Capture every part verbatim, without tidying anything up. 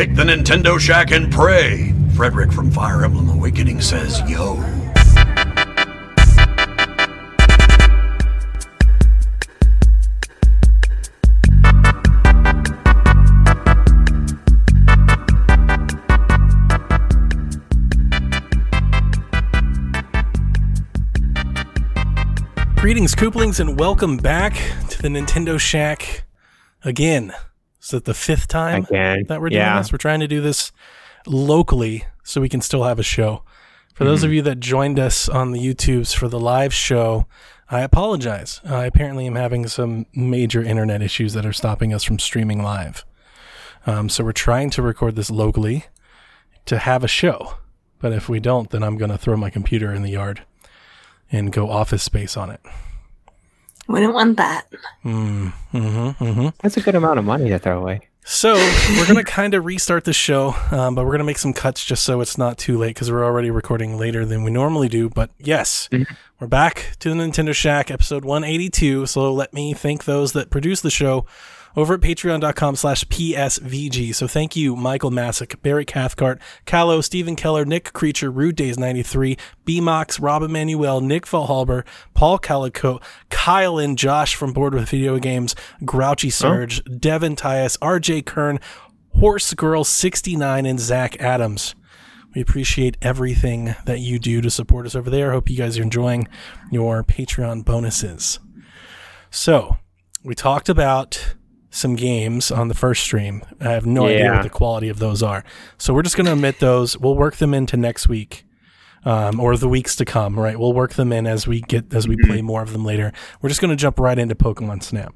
Pick the Nintendo Shack and pray. Frederick from Fire Emblem Awakening says, yo. Greetings, Kooplings, and welcome back to the Nintendo Shack again. Is that the fifth time again. that we're doing yeah. this? We're trying to do this locally so we can still have a show. For mm-hmm. those of you that joined us on the YouTubes for the live show, I apologize. I apparently am having some major internet issues that are stopping us from streaming live. Um, so we're trying to record this locally to have a show. But if we don't, then I'm going to throw my computer in the yard and go Office Space on it. Wouldn't want that. Mm, mm-hmm, mm-hmm. That's a good amount of money to throw away. So we're going to kind of restart the show, um, but we're going to make some cuts just so it's not too late because we're already recording later than we normally do. But yes, mm-hmm. we're back to the Nintendo Shack, episode one eighty-two. So let me thank those that produce the show over at patreon dot com slash P S V G. So thank you, Michael Massick, Barry Cathcart, Callow, Stephen Keller, Nick Creature, Rude Days ninety-three, B M O X, Rob Emanuel, Nick Fallhalber, Paul Calico, Kyle and Josh from Bored With Video Games, Grouchy Surge, oh. Devin Tyus, R J Kern, Horse Girl sixty-nine, and Zach Adams. We appreciate everything that you do to support us over there. Hope you guys are enjoying your Patreon bonuses. So, we talked about some games on the first stream. I have no yeah. idea what the quality of those are. So we're just going to omit those. We'll work them into next week um, or the weeks to come, right? We'll work them in as we get, as we mm-hmm. play more of them later. We're just going to jump right into Pokemon Snap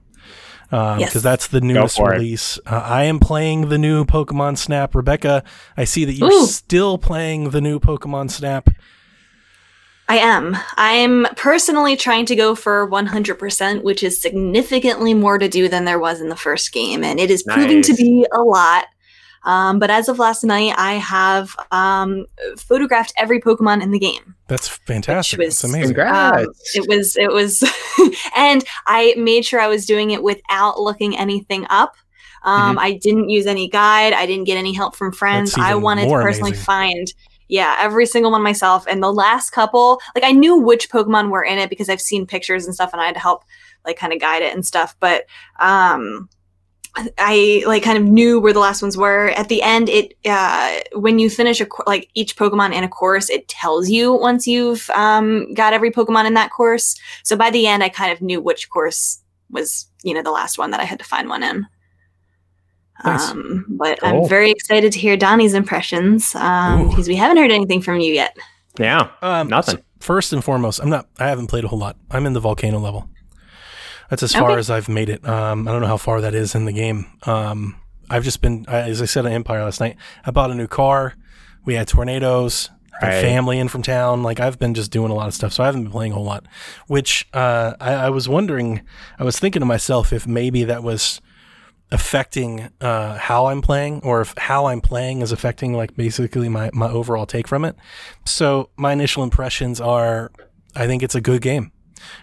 because um, yes. that's the newest release. Uh, I am playing the new Pokemon Snap. Rebecca, I see that you're Ooh. still playing the new Pokemon Snap. I am. I'm personally trying to go for one hundred percent, which is significantly more to do than there was in the first game. And it is nice. proving to be a lot. Um, but as of last night, I have um, photographed every Pokemon in the game. That's fantastic. Was, That's amazing. Congrats. Um, it was, it was, and I made sure I was doing it without looking anything up. Um, mm-hmm. I didn't use any guide. I didn't get any help from friends. I wanted to personally amazing. find Yeah, every single one myself. And the last couple, like I knew which Pokemon were in it because I've seen pictures and stuff and I had to help like kind of guide it and stuff. But um, I like kind of knew where the last ones were. At the end, it uh, when you finish a, like each Pokemon in a course, it tells you once you've um, got every Pokemon in that course. So by the end, I kind of knew which course was, you know, the last one that I had to find one in. Nice. Um, but cool. I'm very excited to hear Donnie's impressions um, because we haven't heard anything from you yet. Yeah, um, nothing. So first and foremost, I'm not. I haven't played a whole lot. I'm in the volcano level. That's as okay. far as I've made it. Um, I don't know how far that is in the game. Um, I've just been, as I said, on Empire last night. I bought a new car. We had tornadoes. Right. My family in from town. Like I've been just doing a lot of stuff, so I haven't been playing a whole lot. Which uh, I, I was wondering. I was thinking to myself if maybe that was affecting uh, how I'm playing, or if how I'm playing is affecting like basically my, my overall take from it. So my initial impressions are, I think it's a good game.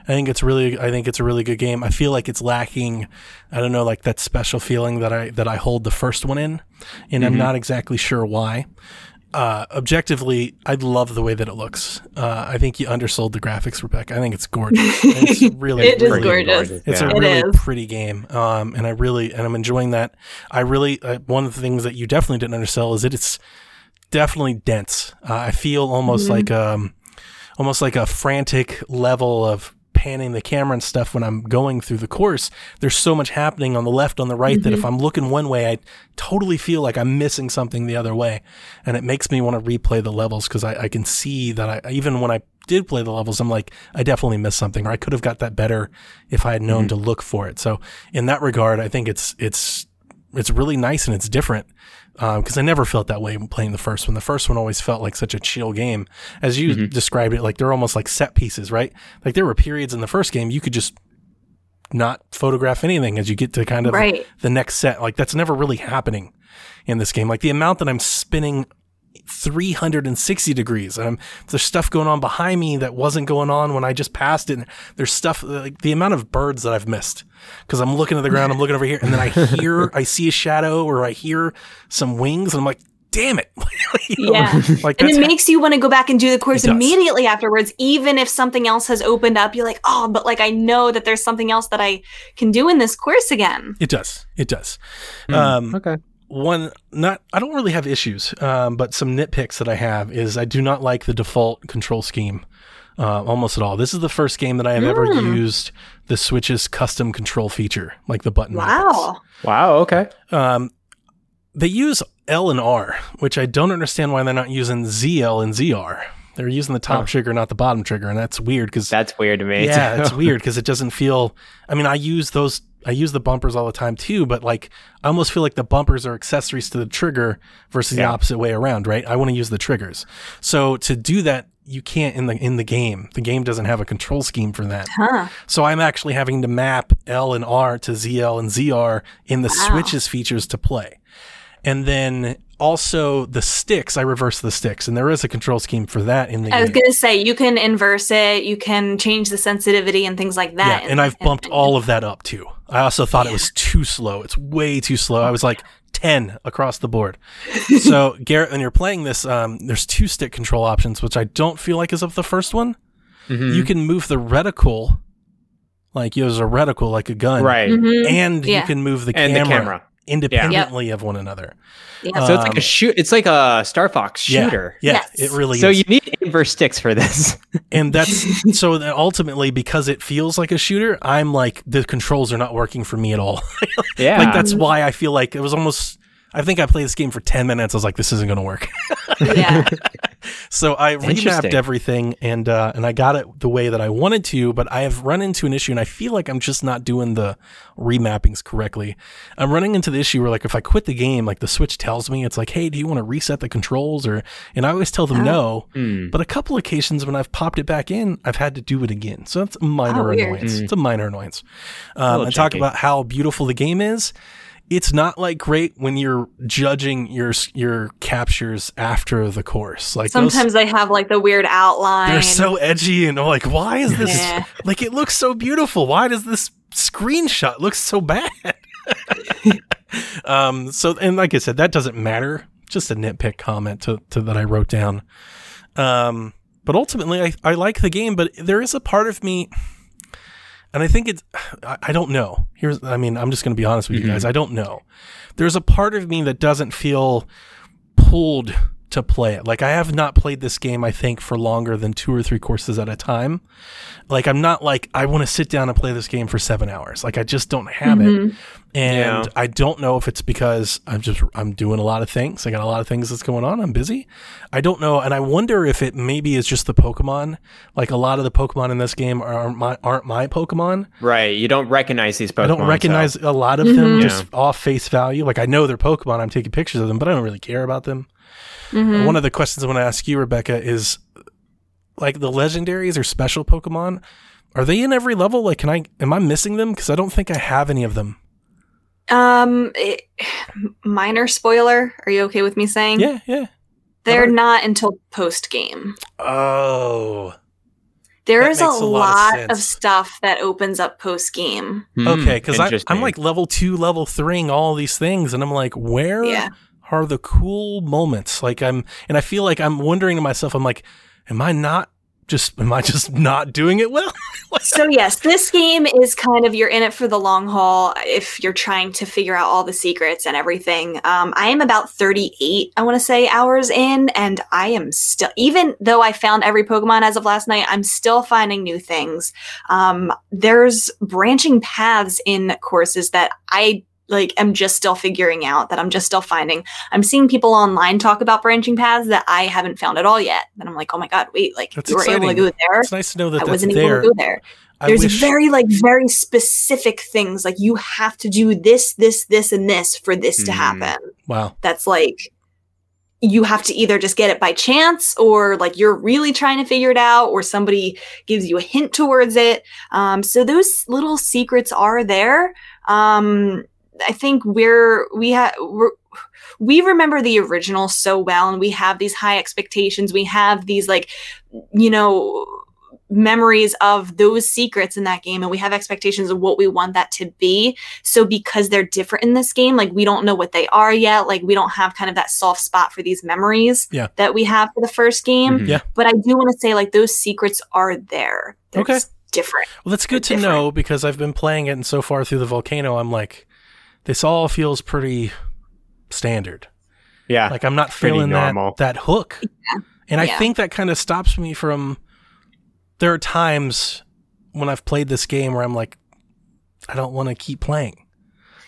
I think it's really, I think it's a really good game. I feel like it's lacking, I don't know, like that special feeling that I, that I hold the first one in, and mm-hmm. I'm not exactly sure why. Uh, objectively, I love the way that it looks. Uh, I think you undersold the graphics, Rebecca. I think it's gorgeous. It's really, it really is gorgeous. gorgeous. It's yeah. a really it pretty game. Um, and I really, and I'm enjoying that. I really, uh, one of the things that you definitely didn't undersell is that it's definitely dense. Uh, I feel almost mm-hmm. like, um, almost like a frantic level of panning the camera and stuff when I'm going through the course. There's so much happening on the left, on the right, mm-hmm. that if I'm looking one way, I totally feel like I'm missing something the other way. And it makes me want to replay the levels because I, I can see that I, even when I did play the levels, I'm like, I definitely missed something, or I could have got that better if I had known mm-hmm. to look for it. So in that regard, I think it's, it's, it's really nice and it's different. Because um, I never felt that way when playing the first one. The first one always felt like such a chill game. As you mm-hmm. described it, like they're almost like set pieces, right? Like there were periods in the first game you could just not photograph anything as you get to kind of right. the next set. Like that's never really happening in this game. Like the amount that I'm spinning three hundred sixty degrees. Um, there's stuff going on behind me that wasn't going on when I just passed it. And there's stuff, like the amount of birds that I've missed, because I'm looking at the ground, I'm looking over here, and then I hear, I see a shadow or I hear some wings, and I'm like, damn it. You know, yeah. Like, and it makes you want to go back and do the course immediately afterwards, even if something else has opened up. You're like, oh, but like, I know that there's something else that I can do in this course again. It does. It does. Mm, um, okay. One, not, I don't really have issues, um, but some nitpicks that I have is I do not like the default control scheme uh, almost at all. This is the first game that I have mm. ever used the Switch's custom control feature, like the button. Wow. Wow. Okay. Um, they use L and R, which I don't understand why they're not using Z L and Z R. They're using the top oh. trigger, not the bottom trigger, and that's weird because that's weird to me. Yeah, too. It's weird because it doesn't feel. I mean, I use those. I use the bumpers all the time too, but like I almost feel like the bumpers are accessories to the trigger versus yeah. the opposite way around, right? I want to use the triggers. So to do that, you can't in the in the game. The game doesn't have a control scheme for that. Huh. So I'm actually having to map L and R to Z L and Z R in the wow. Switch's features to play. And then also the sticks, I reverse the sticks, and there is a control scheme for that in the I game. I was going to say, you can inverse it, you can change the sensitivity and things like that. Yeah, and I've bumped all of that up too. I also thought yeah. it was too slow. It's way too slow. I was like ten across the board. So Garrett, when you're playing this, um, there's two stick control options, which I don't feel like is of the first one. Mm-hmm. You can move the reticle, like you know, there's a reticle like a gun. Right. Mm-hmm. And yeah. you can move the and camera. The camera. Independently yeah. of one another. Yeah. So it's like a shoot. It's like a Star Fox shooter. Yeah, yeah yes. it really so is. So you need inverse sticks for this. And that's so that ultimately because it feels like a shooter, I'm like the controls are not working for me at all. Yeah. Like that's why I feel like it was almost I think I played this game for ten minutes. I was like, this isn't going to work. Yeah. So I remapped everything and uh, and I got it the way that I wanted to, but I have run into an issue and I feel like I'm just not doing the remappings correctly. I'm running into the issue where like if I quit the game, like the Switch tells me, it's like, hey, do you want to reset the controls? Or and I always tell them oh. no. Mm. But a couple occasions when I've popped it back in, I've had to do it again. So that's a minor oh, annoyance. Mm. It's a minor annoyance. Um, and talk about how beautiful the game is. It's not like great when you're judging your your captures after the course. Like sometimes those, they have like the weird outline. They're so edgy and I'm like, why is this? Yeah. Like it looks so beautiful. Why does this screenshot look so bad? um, so and like I said, that doesn't matter. Just a nitpick comment to, to that I wrote down. Um, but ultimately, I I like the game, but there is a part of me. And I think it's, I don't know. Here's, I mean, I'm just going to be honest with mm-hmm. you guys. I don't know. There's a part of me that doesn't feel pulled to play it. Like I have not played this game, I think, for longer than two or three courses at a time. Like I'm not like, I want to sit down and play this game for seven hours. Like I just don't have mm-hmm. it. And yeah. I don't know if it's because I'm just, I'm doing a lot of things. I got a lot of things that's going on. I'm busy. I don't know. And I wonder if it maybe is just the Pokemon. Like a lot of the Pokemon in this game are my, aren't my Pokemon. Right. You don't recognize these Pokemon. I don't recognize so. a lot of mm-hmm. them just yeah. off face value. Like I know they're Pokemon. I'm taking pictures of them, but I don't really care about them. Mm-hmm. One of the questions I want to ask you, Rebecca, is like the legendaries or special Pokemon, are they in every level? Like, can I, am I missing them? Because I don't think I have any of them. Um, it, minor spoiler. Are you okay with me saying? Yeah, yeah. They're right. not until post game. Oh. There that is a, a lot, lot of, of stuff that opens up post game. Mm, okay, because I'm like level two, level three, and all these things, and I'm like, where? Yeah. are the cool moments. Like I'm, and I feel like I'm wondering to myself, I'm like, am I not just, am I just not doing it well? So yes, this game is kind of, you're in it for the long haul. If you're trying to figure out all the secrets and everything, um, I am about thirty-eight, I want to say hours in, and I am still, even though I found every Pokemon as of last night, I'm still finding new things. Um, there's branching paths in courses that I like I'm just still figuring out that I'm just still finding. I'm seeing people online talk about branching paths that I haven't found at all yet. And I'm like, oh my God, wait, like that's you were exciting. Able to go there. It's nice to know that I wasn't there. able to go there. I There's wish... very like very specific things. Like you have to do this, this, this, and this for this mm. to happen. Wow. That's like, you have to either just get it by chance or like you're really trying to figure it out or somebody gives you a hint towards it. Um, so those little secrets are there. Um, I think we're we have we remember the original so well, and we have these high expectations. We have these, like, you know, memories of those secrets in that game, and we have expectations of what we want that to be. So because they're different in this game, like, we don't know what they are yet. Like, we don't have kind of that soft spot for these memories yeah. that we have for the first game. Mm-hmm. Yeah. But I do want to say, like, those secrets are there. They're okay. different. Well, that's good they're to different. know, because I've been playing it, and so far through the volcano, I'm like, this all feels pretty standard. Yeah. Like, I'm not feeling that, that hook. Yeah. And yeah. I think that kind of stops me from... There are times when I've played this game where I'm like, I don't want to keep playing.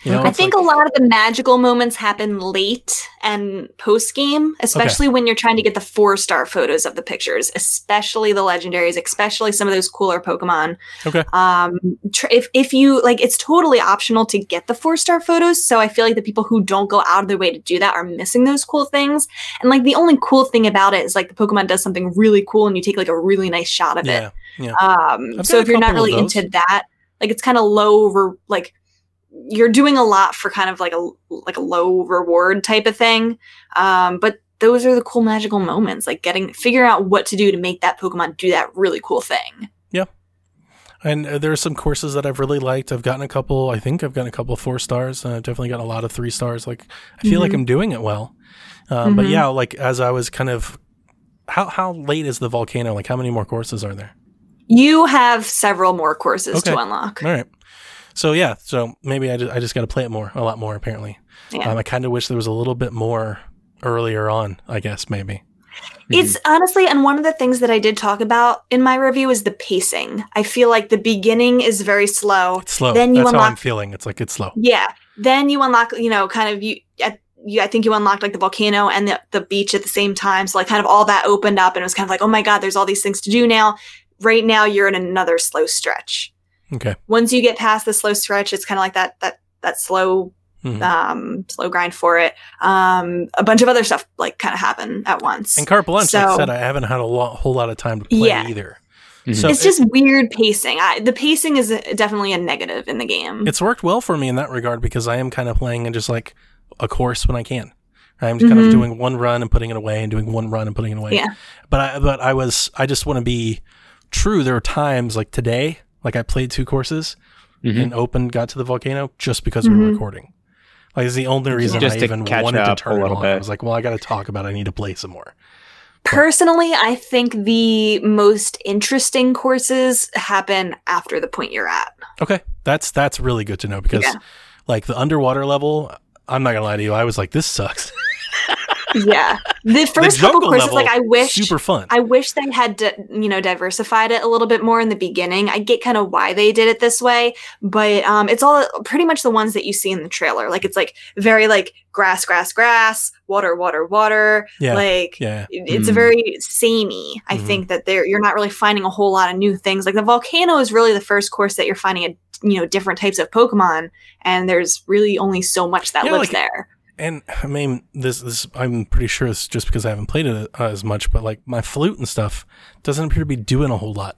You know, I think, like, a lot of the magical moments happen late and post-game, especially okay. when you're trying to get the four-star photos of the pictures, especially the legendaries, especially some of those cooler Pokemon. Okay. Um, tr- if, if you, like, it's totally optional to get the four-star photos, so I feel like the people who don't go out of their way to do that are missing those cool things. And, like, the only cool thing about it is, like, the Pokemon does something really cool and you take, like, a really nice shot of yeah. it. Yeah. Um, so if you're not really into that, like, it's kind of low, re- like, you're doing a lot for kind of like a, like a low reward type of thing. Um, but those are the cool magical moments, like getting, figuring out what to do to make that Pokemon do that really cool thing. Yeah. And uh, there are some courses that I've really liked. I've gotten a couple, I think I've gotten a couple four stars, and I've definitely gotten a lot of three stars. Like, I feel mm-hmm. like I'm doing it well. Um, mm-hmm. But yeah, like, as I was kind of, how, how late is the volcano? Like, how many more courses are there? You have several more courses okay. to unlock. All right. So yeah, so maybe I just, I just got to play it more, a lot more, apparently. Yeah. Um, I kind of wish there was a little bit more earlier on, I guess, maybe. It's mm-hmm. honestly, and one of the things that I did talk about in my review is the pacing. I feel like the beginning is very slow. It's slow. Then you That's unlock, how I'm feeling. It's like, it's slow. Yeah. Then you unlock, you know, kind of, you, at, you I think you unlocked like the volcano and the, the beach at the same time. So like kind of all that opened up, and it was kind of like, oh my God, there's all these things to do now. Right now you're in another slow stretch. Okay. Once you get past the slow stretch, it's kind of like that that that slow mm-hmm. um, slow grind for it. Um, a bunch of other stuff like kind of happen at once. And carte blanche, so, like I said, I haven't had a lot, whole lot of time to play yeah. either. Mm-hmm. So it's just it, weird pacing. I, the pacing is a, definitely a negative in the game. It's worked well for me in that regard, because I am kind of playing in just like a course when I can. I'm just mm-hmm. kind of doing one run and putting it away, and doing one run and putting it away. Yeah. But I, but I was I just want to be true. There are times like today. Like, I played two courses mm-hmm. and opened, got to the volcano just because mm-hmm. we were recording. Like, it's the only reason just I to even wanted to turn it on. Bit. I was like, well, I got to talk about it. I need to play some more. But personally, I think the most interesting courses happen after the point you're at. Okay. That's that's really good to know, because, yeah. like, the underwater level, I'm not going to lie to you, I was like, this sucks. Yeah, the first the couple courses, level, like I wish, super fun. I wish they had, di- you know, diversified it a little bit more in the beginning. I get kind of why they did it this way, but um, it's all pretty much the ones that you see in the trailer. Like, it's like very like grass, grass, grass, water, water, water. Yeah. Like yeah. it's mm. very samey. I mm-hmm. think that there you're not really finding a whole lot of new things. Like the volcano is really the first course that you're finding, a, you know, different types of Pokemon, and there's really only so much that yeah, lives like- there. And I mean, this, this, I'm pretty sure it's just because I haven't played it uh, as much, but like my flute and stuff doesn't appear to be doing a whole lot.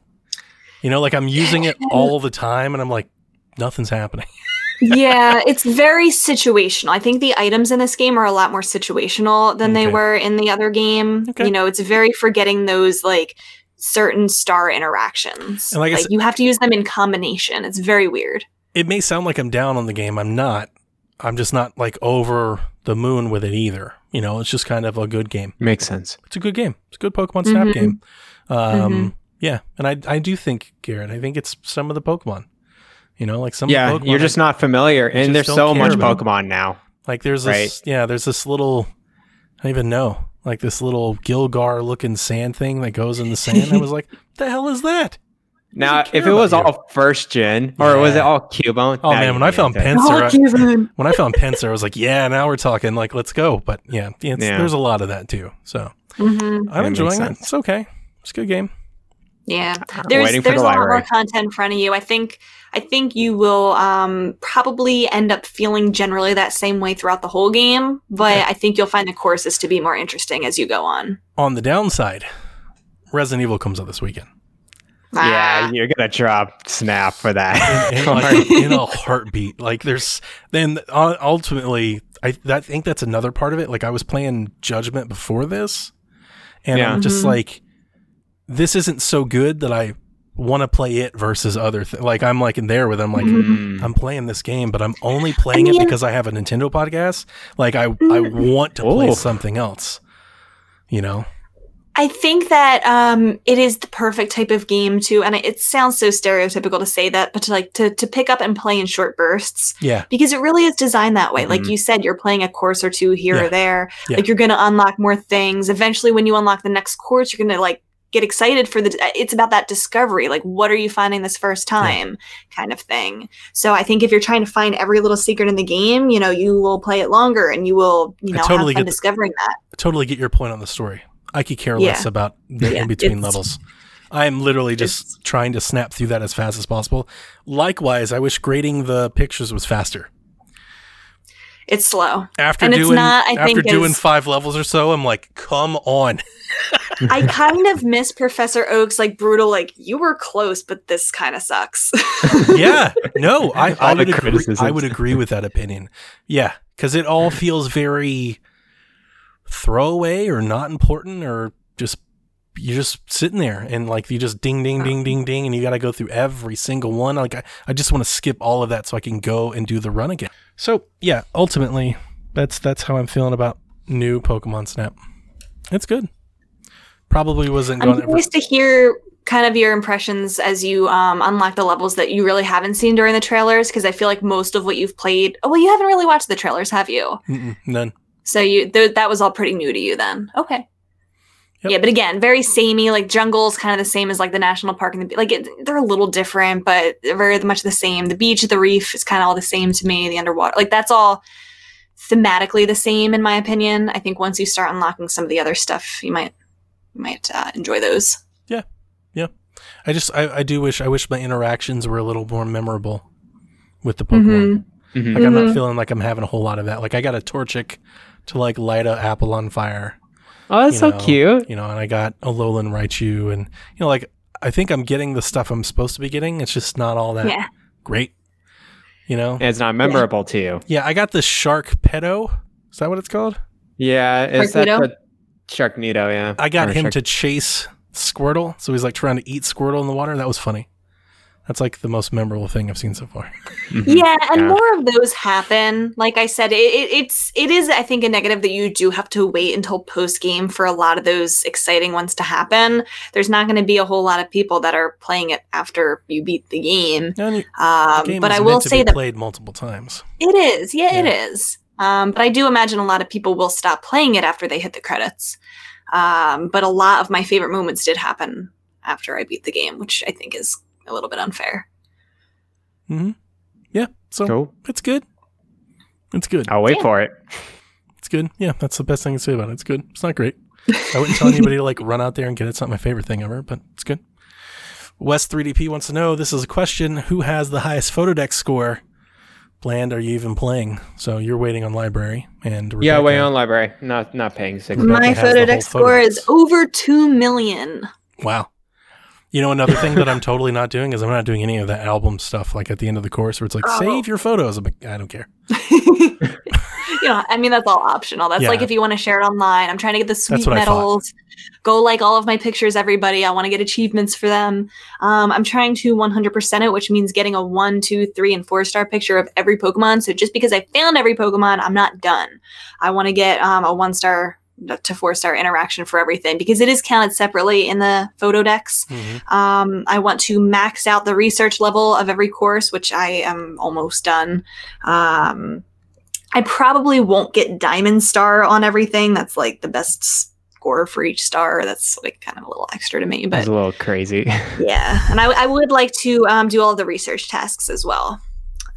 You know, like I'm using it all the time and I'm like, nothing's happening. Yeah, it's very situational. I think the items in this game are a lot more situational than okay. they were in the other game. Okay. You know, it's very forgetting those like certain star interactions. And like like said, you have to use them in combination. It's very weird. It may sound like I'm down on the game. I'm not. I'm just not like over the moon with it either. You know, it's just kind of a good game. Makes sense. It's a good game. It's a good Pokemon Snap mm-hmm. game. Um, mm-hmm. Yeah. And I I do think, Garrett, I think it's some of the Pokemon. You know, like some yeah, of the Pokemon. Yeah, you're just I, not familiar. And there's so much Pokemon now. Like there's this, right? yeah, there's this little, I don't even know, like this little Gilgar looking sand thing that goes in the sand. I was like, what the hell is that? Now, if it was all you? first gen, or yeah. was it all Cubone? Oh, nah, man, when I found Pinsir, I, when I found Pinsir, I was like, yeah, now we're talking. Like, let's go. But yeah, it's, yeah. there's a lot of that too. So mm-hmm. I'm it enjoying it. It's okay. It's a good game. Yeah, there's there's the a lot more content in front of you. I think I think you will um, probably end up feeling generally that same way throughout the whole game, but yeah. I think you'll find the courses to be more interesting as you go on. On the downside, Resident Evil comes out this weekend. Yeah, you're gonna drop Snap for that in, in, like, in a heartbeat. Like there's then ultimately, I, I think that's another part of it. Like I was playing Judgment before this, and yeah. I'm just mm-hmm. like, this isn't so good that I want to play it versus other things. Like I'm like in there with I'm like mm. I'm playing this game, but I'm only playing I mean, it because I have a Nintendo podcast. Like I I want to play oh. something else, you know. I think that um, it is the perfect type of game to, and it sounds so stereotypical to say that, but to like to, to pick up and play in short bursts. Yeah. Because it really is designed that way. Mm-hmm. Like you said, you're playing a course or two here yeah. or there. Yeah. Like you're going to unlock more things. Eventually, when you unlock the next course, you're going to like get excited for the. It's about that discovery. Like, what are you finding this first time, yeah. kind of thing. So I think if you're trying to find every little secret in the game, you know, you will play it longer and you will, you know, totally have fun discovering the, that. I totally get your point on the story. I could care less yeah. about the yeah, in-between levels. I'm literally just trying to snap through that as fast as possible. Likewise, I wish grading the pictures was faster. It's slow. After and doing, it's not, I after think doing is, five levels or so, I'm like, come on. I kind of miss Professor Oak's like brutal, like, you were close, but this kind of sucks. yeah. No, I, I, would agree, I would agree with that opinion. Yeah, because it all feels very... throwaway or not important, or just you're just sitting there and like you just ding ding ding ding ding and you got to go through every single one. Like I, I just want to skip all of that so I can go and do the run again. So yeah, ultimately that's that's how I'm feeling about new Pokemon Snap. It's good. Probably wasn't going. I'm curious ever- to hear kind of your impressions as you um, unlock the levels that you really haven't seen during the trailers, because I feel like most of what you've played. Oh well, you haven't really watched the trailers, have you? Mm-mm, none. So you th- that was all pretty new to you then. Okay. Yep. Yeah, but again, very samey. Like jungle's kind of the same as like the national park and the like. It, they're a little different, but very much the same. The beach, the reef is kind of all the same to me. The underwater, like that's all thematically the same in my opinion. I think once you start unlocking some of the other stuff, you might you might uh, enjoy those. Yeah, yeah. I just I, I do wish I wish my interactions were a little more memorable with the Pokemon. Mm-hmm. Mm-hmm. Like I'm not feeling like I'm having a whole lot of that. Like I got a Torchic to like light an apple on fire. Oh, that's you know, so cute. You know, and I got Alolan Raichu, and you know, like I think I'm getting the stuff I'm supposed to be getting. It's just not all that yeah. great. You know, it's not memorable yeah. to you. Yeah, I got the Sharkpedo. Is that what it's called? Yeah, is Sharknado? That the Sharknado? Yeah, I got or him Shark- to chase Squirtle, so he's like trying to eat Squirtle in the water. That was funny. That's like the most memorable thing I've seen so far. yeah, and yeah. more of those happen. Like I said, it, it, it's it is I think a negative that you do have to wait until post game for a lot of those exciting ones to happen. There's not going to be a whole lot of people that are playing it after you beat the game. No, the um, game but is I will meant to say be that played multiple times. It is, yeah, yeah. it is. Um, but I do imagine a lot of people will stop playing it after they hit the credits. Um, but a lot of my favorite moments did happen after I beat the game, which I think is a little bit unfair. Mm-hmm. Yeah. So cool. It's good. It's good. I'll wait yeah. for it. It's good. Yeah. That's the best thing to say about it. It's good. It's not great. I wouldn't tell anybody to like run out there and get it. It's not my favorite thing ever, but it's good. West three D P wants to know, this is a question. Who has the highest Photodex score? Bland, are you even playing? So you're waiting on library and Rebecca, yeah, waiting on library. Not, not paying six. My Photodex score Photodex. is over two million. Wow. You know, another thing that I'm totally not doing is I'm not doing any of that album stuff, like at the end of the course where it's like, oh. save your photos. I'm like, I don't care. you know, I mean, that's all optional. That's yeah. like if you want to share it online. I'm trying to get the sweet medals. Go like all of my pictures, everybody. I want to get achievements for them. Um, I'm trying to one hundred percent it, which means getting a one, two, three, and four star picture of every Pokemon. So just because I found every Pokemon, I'm not done. I want to get um, a one star to four-star interaction for everything, because it is counted separately in the photo decks. Mm-hmm. Um, I want to max out the research level of every course, which I am almost done. Um, I probably won't get Diamond Star on everything. That's like the best score for each star. That's like kind of a little extra to me. But it's a little crazy. yeah. And I, I would like to um, do all the research tasks as well.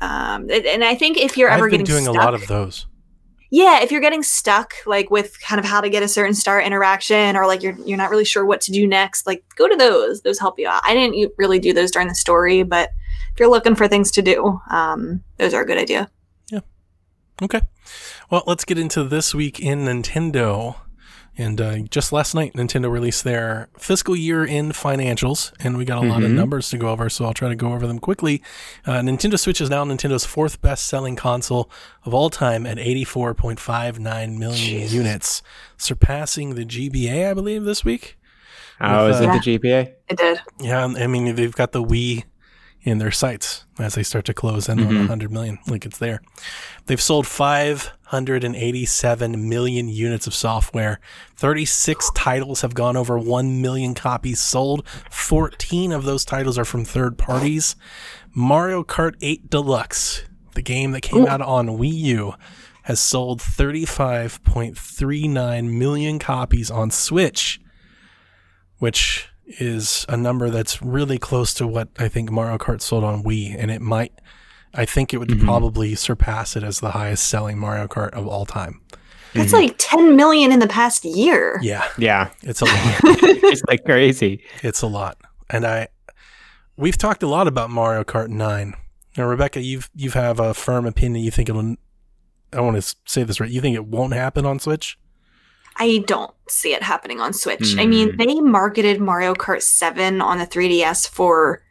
Um, and I think if you're I've ever getting doing stuck, a lot of those. Yeah, if you're getting stuck, like with kind of how to get a certain star interaction, or like you're you're not really sure what to do next, like go to those. Those help you out. I didn't really do those during the story, but if you're looking for things to do, um, those are a good idea. Yeah. Okay. Well, let's get into this week in Nintendo. And uh, just last night, Nintendo released their fiscal year-end financials, and we got a mm-hmm. lot of numbers to go over, so I'll try to go over them quickly. Uh, Nintendo Switch is now Nintendo's fourth best-selling console of all time at eighty-four point five nine million Jeez. Units, surpassing the G B A, I believe, this week. Oh, with, is uh, it the G B A? It did. Yeah, I mean, they've got the Wii in their sights as they start to close in mm-hmm. on one hundred million. Like, it's there. They've sold five hundred eighty-seven million units of software. thirty-six titles have gone over one million copies sold. fourteen of those titles are from third parties. Mario Kart eight Deluxe, the game that came Ooh. Out on Wii U, has sold thirty-five point three nine million copies on Switch, which is a number that's really close to what I think Mario Kart sold on Wii, and it might, I think it would mm-hmm. probably surpass it as the highest selling Mario Kart of all time. That's mm-hmm. like ten million in the past year. Yeah. Yeah. It's a lot. It's like crazy. It's a lot. And I, we've talked a lot about Mario Kart nine. Now, Rebecca, you've, you have a firm opinion. You think it'll, I want to say this right. You think it won't happen on Switch? I don't see it happening on Switch. Mm. I mean, they marketed Mario Kart seven on the three D S for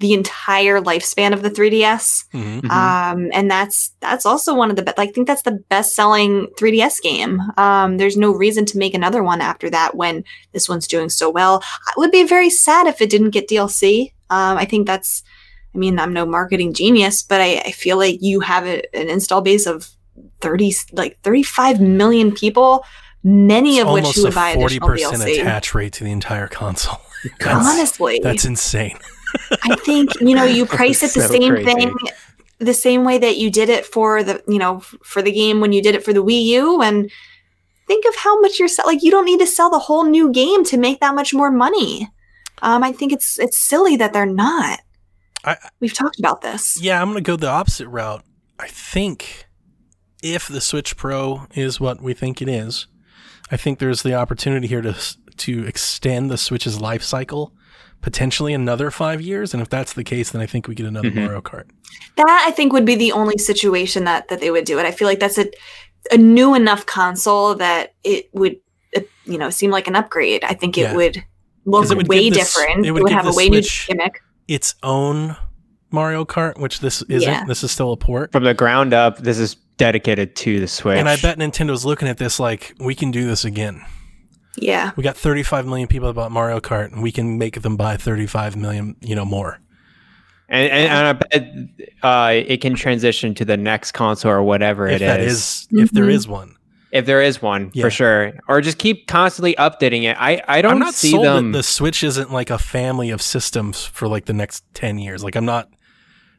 the entire lifespan of the three D S. Mm-hmm. Um, and that's that's also one of the best. I think that's the best-selling three D S game. Um, there's no reason to make another one after that when this one's doing so well. I would be very sad if it didn't get D L C. Um, I think that's, I mean, I'm no marketing genius, but I, I feel like you have a, an install base of thirty, like thirty-five million people. Many it's of which you would buy additional D L C. Almost a forty percent attach rate to the entire console. That's, honestly, that's insane. I think, you know, you price it the so same crazy. Thing, the same way that you did it for the, you know, for the game when you did it for the Wii U. And think of how much you're selling. Like, you don't need to sell the whole new game to make that much more money. Um, I think it's it's silly that they're not. I, We've talked about this. Yeah, I'm going to go the opposite route. I think if the Switch Pro is what we think it is, I think there's the opportunity here to to extend the Switch's life cycle potentially another five years. And if that's the case, then I think we get another mm-hmm. Mario Kart. That, I think, would be the only situation that, that they would do it. I feel like that's a a new enough console that it would, you know, seem like an upgrade. I think it yeah. would look it would way this, different. It would, it would have a way new gimmick. Its own Mario Kart, which this isn't. Yeah. This is still a port. From the ground up, this is dedicated to the Switch. And I bet Nintendo's looking at this like, we can do this again. Yeah. We got thirty-five million people that bought Mario Kart, and we can make them buy thirty-five million, you know, more. And, and, and I bet uh, it can transition to the next console or whatever if it that is. is mm-hmm. If there is one. If there is one, yeah. for sure. Or just keep constantly updating it. I, I don't I'm not see sold them. That the Switch isn't like a family of systems for like the next ten years. Like, I'm not.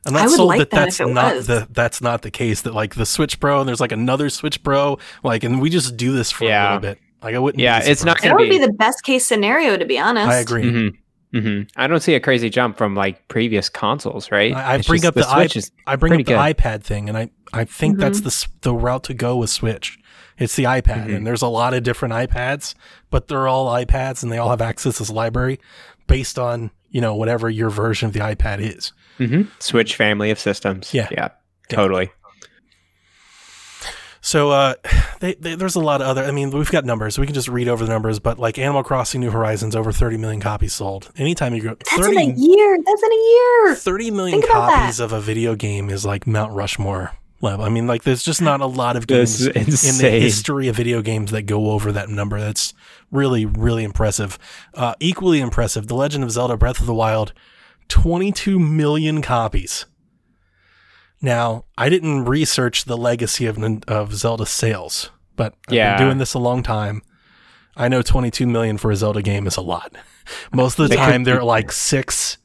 I'm not sold like that, that that's not was. the that's not the case. That like the Switch Pro and there's like another Switch Pro, like, and we just do this for yeah. a little bit. Like I wouldn't. Yeah, be it's not. That would be the best case scenario, to be honest. I agree. Mm-hmm. Mm-hmm. I don't see a crazy jump from like previous consoles, right? I, I bring just, up the, the Switch. I, is I bring up the good. iPad thing, and I I think mm-hmm. that's the the route to go with Switch. It's the iPad, mm-hmm. and there's a lot of different iPads, but they're all iPads, and they all have access to the library based on, you know, whatever your version of the iPad is. Mm-hmm. Switch family of systems. Yeah. Yeah, totally. So uh, they, they, there's a lot of other, I mean, we've got numbers. We can just read over the numbers, but like Animal Crossing New Horizons, over thirty million copies sold. Anytime you go. That's thirty, in a year. That's in a year. thirty million copies that. of a video game is like Mount Rushmore level. I mean, like there's just not a lot of games in the history of video games that go over that number. That's really, really impressive. Uh, equally impressive, The Legend of Zelda: Breath of the Wild, twenty-two million copies. Now, I didn't research the legacy of of Zelda sales, but I've yeah. been doing this a long time. I know twenty-two million for a Zelda game is a lot. Most of the time, they're like six,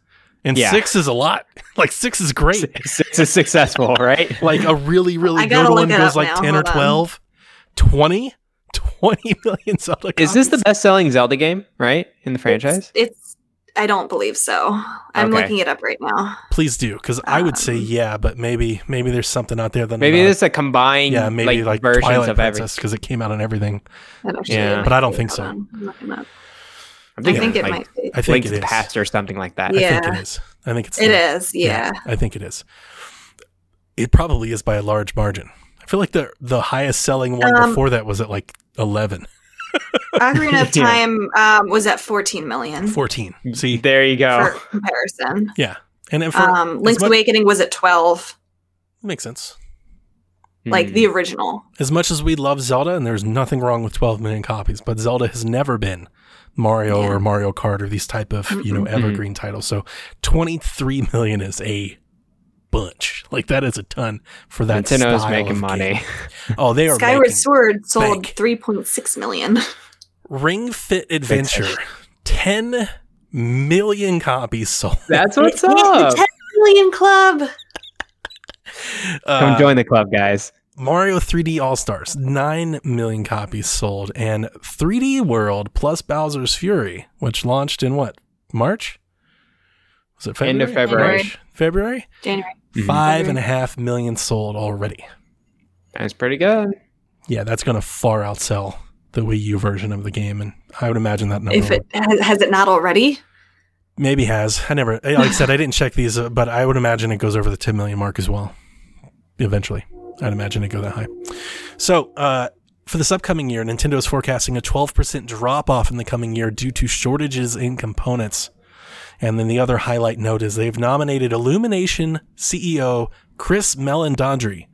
and yeah. six is a lot. Like six is great. Six, six is successful, right? Like a really, really good one goes like now. ten Hold or twelve, on. twenty. twenty million Zelda copies. Is this the best-selling Zelda game, right, in the franchise? It's, it's I don't believe so. I'm okay. looking it up right now. Please do, because um, I would say yeah, but maybe maybe there's something out there that maybe it's a combined yeah maybe like, like versions Twilight of Princess because it came out on everything. I don't yeah, but I don't think so. I'm looking up. I'm thinking I think it like, might be. I think it is past or something like that. Yeah. I think it is. I think it's. It the, is. Yeah. yeah. I think it is. It probably is by a large margin. I feel like the the highest selling one um, before that was at like eleven. Ocarina of Time yeah. um, was at fourteen million. fourteen. See, there you go. For comparison. Yeah. And then for, um, Link's much- Awakening was at twelve. Makes sense. Like mm. the original. As much as we love Zelda, and there's nothing wrong with twelve million copies, but Zelda has never been Mario yeah. or Mario Kart or these type of, mm-hmm. you know, evergreen mm-hmm. titles. So twenty-three million is a bunch. Like, that is a ton for that Nintendo's style making of money. Game. Oh, they are Skyward making Sword sold bank. three point six million. Ring Fit Adventure. ten million copies sold. That's what's up. The ten million club. Uh, Come join the club, guys. Mario three D All-Stars, nine million copies sold. And three D World plus Bowser's Fury, which launched in what? March? Was it February? End of February. January. February? January. Mm-hmm. Five and a half million sold already. That's pretty good. Yeah, that's going to far outsell the Wii U version of the game. And I would imagine that number. If it, has it not already? Maybe has. I never, like I said, I didn't check these, but I would imagine it goes over the ten million mark as well. Eventually, I'd imagine it go that high. So, uh, for this upcoming year, Nintendo is forecasting a twelve percent drop off in the coming year due to shortages in components. And then the other highlight note is they've nominated Illumination C E O Chris Meledandri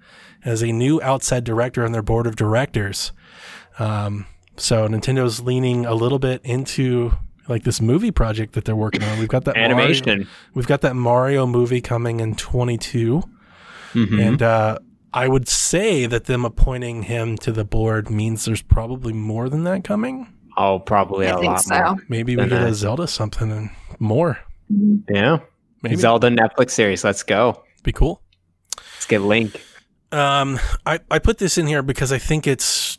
as a new outside director on their board of directors. Um, so Nintendo's leaning a little bit into like this movie project that they're working on. We've got that animation. Mario, we've got that Mario movie coming in twenty-two. Mm-hmm. And uh, I would say that them appointing him to the board means there's probably more than that coming. Oh, probably I a lot so. More. Maybe we get a Zelda something and more. Yeah. Maybe. Zelda Netflix series. Let's go. Be cool. Let's get Link. Um, I, I put this in here because I think it's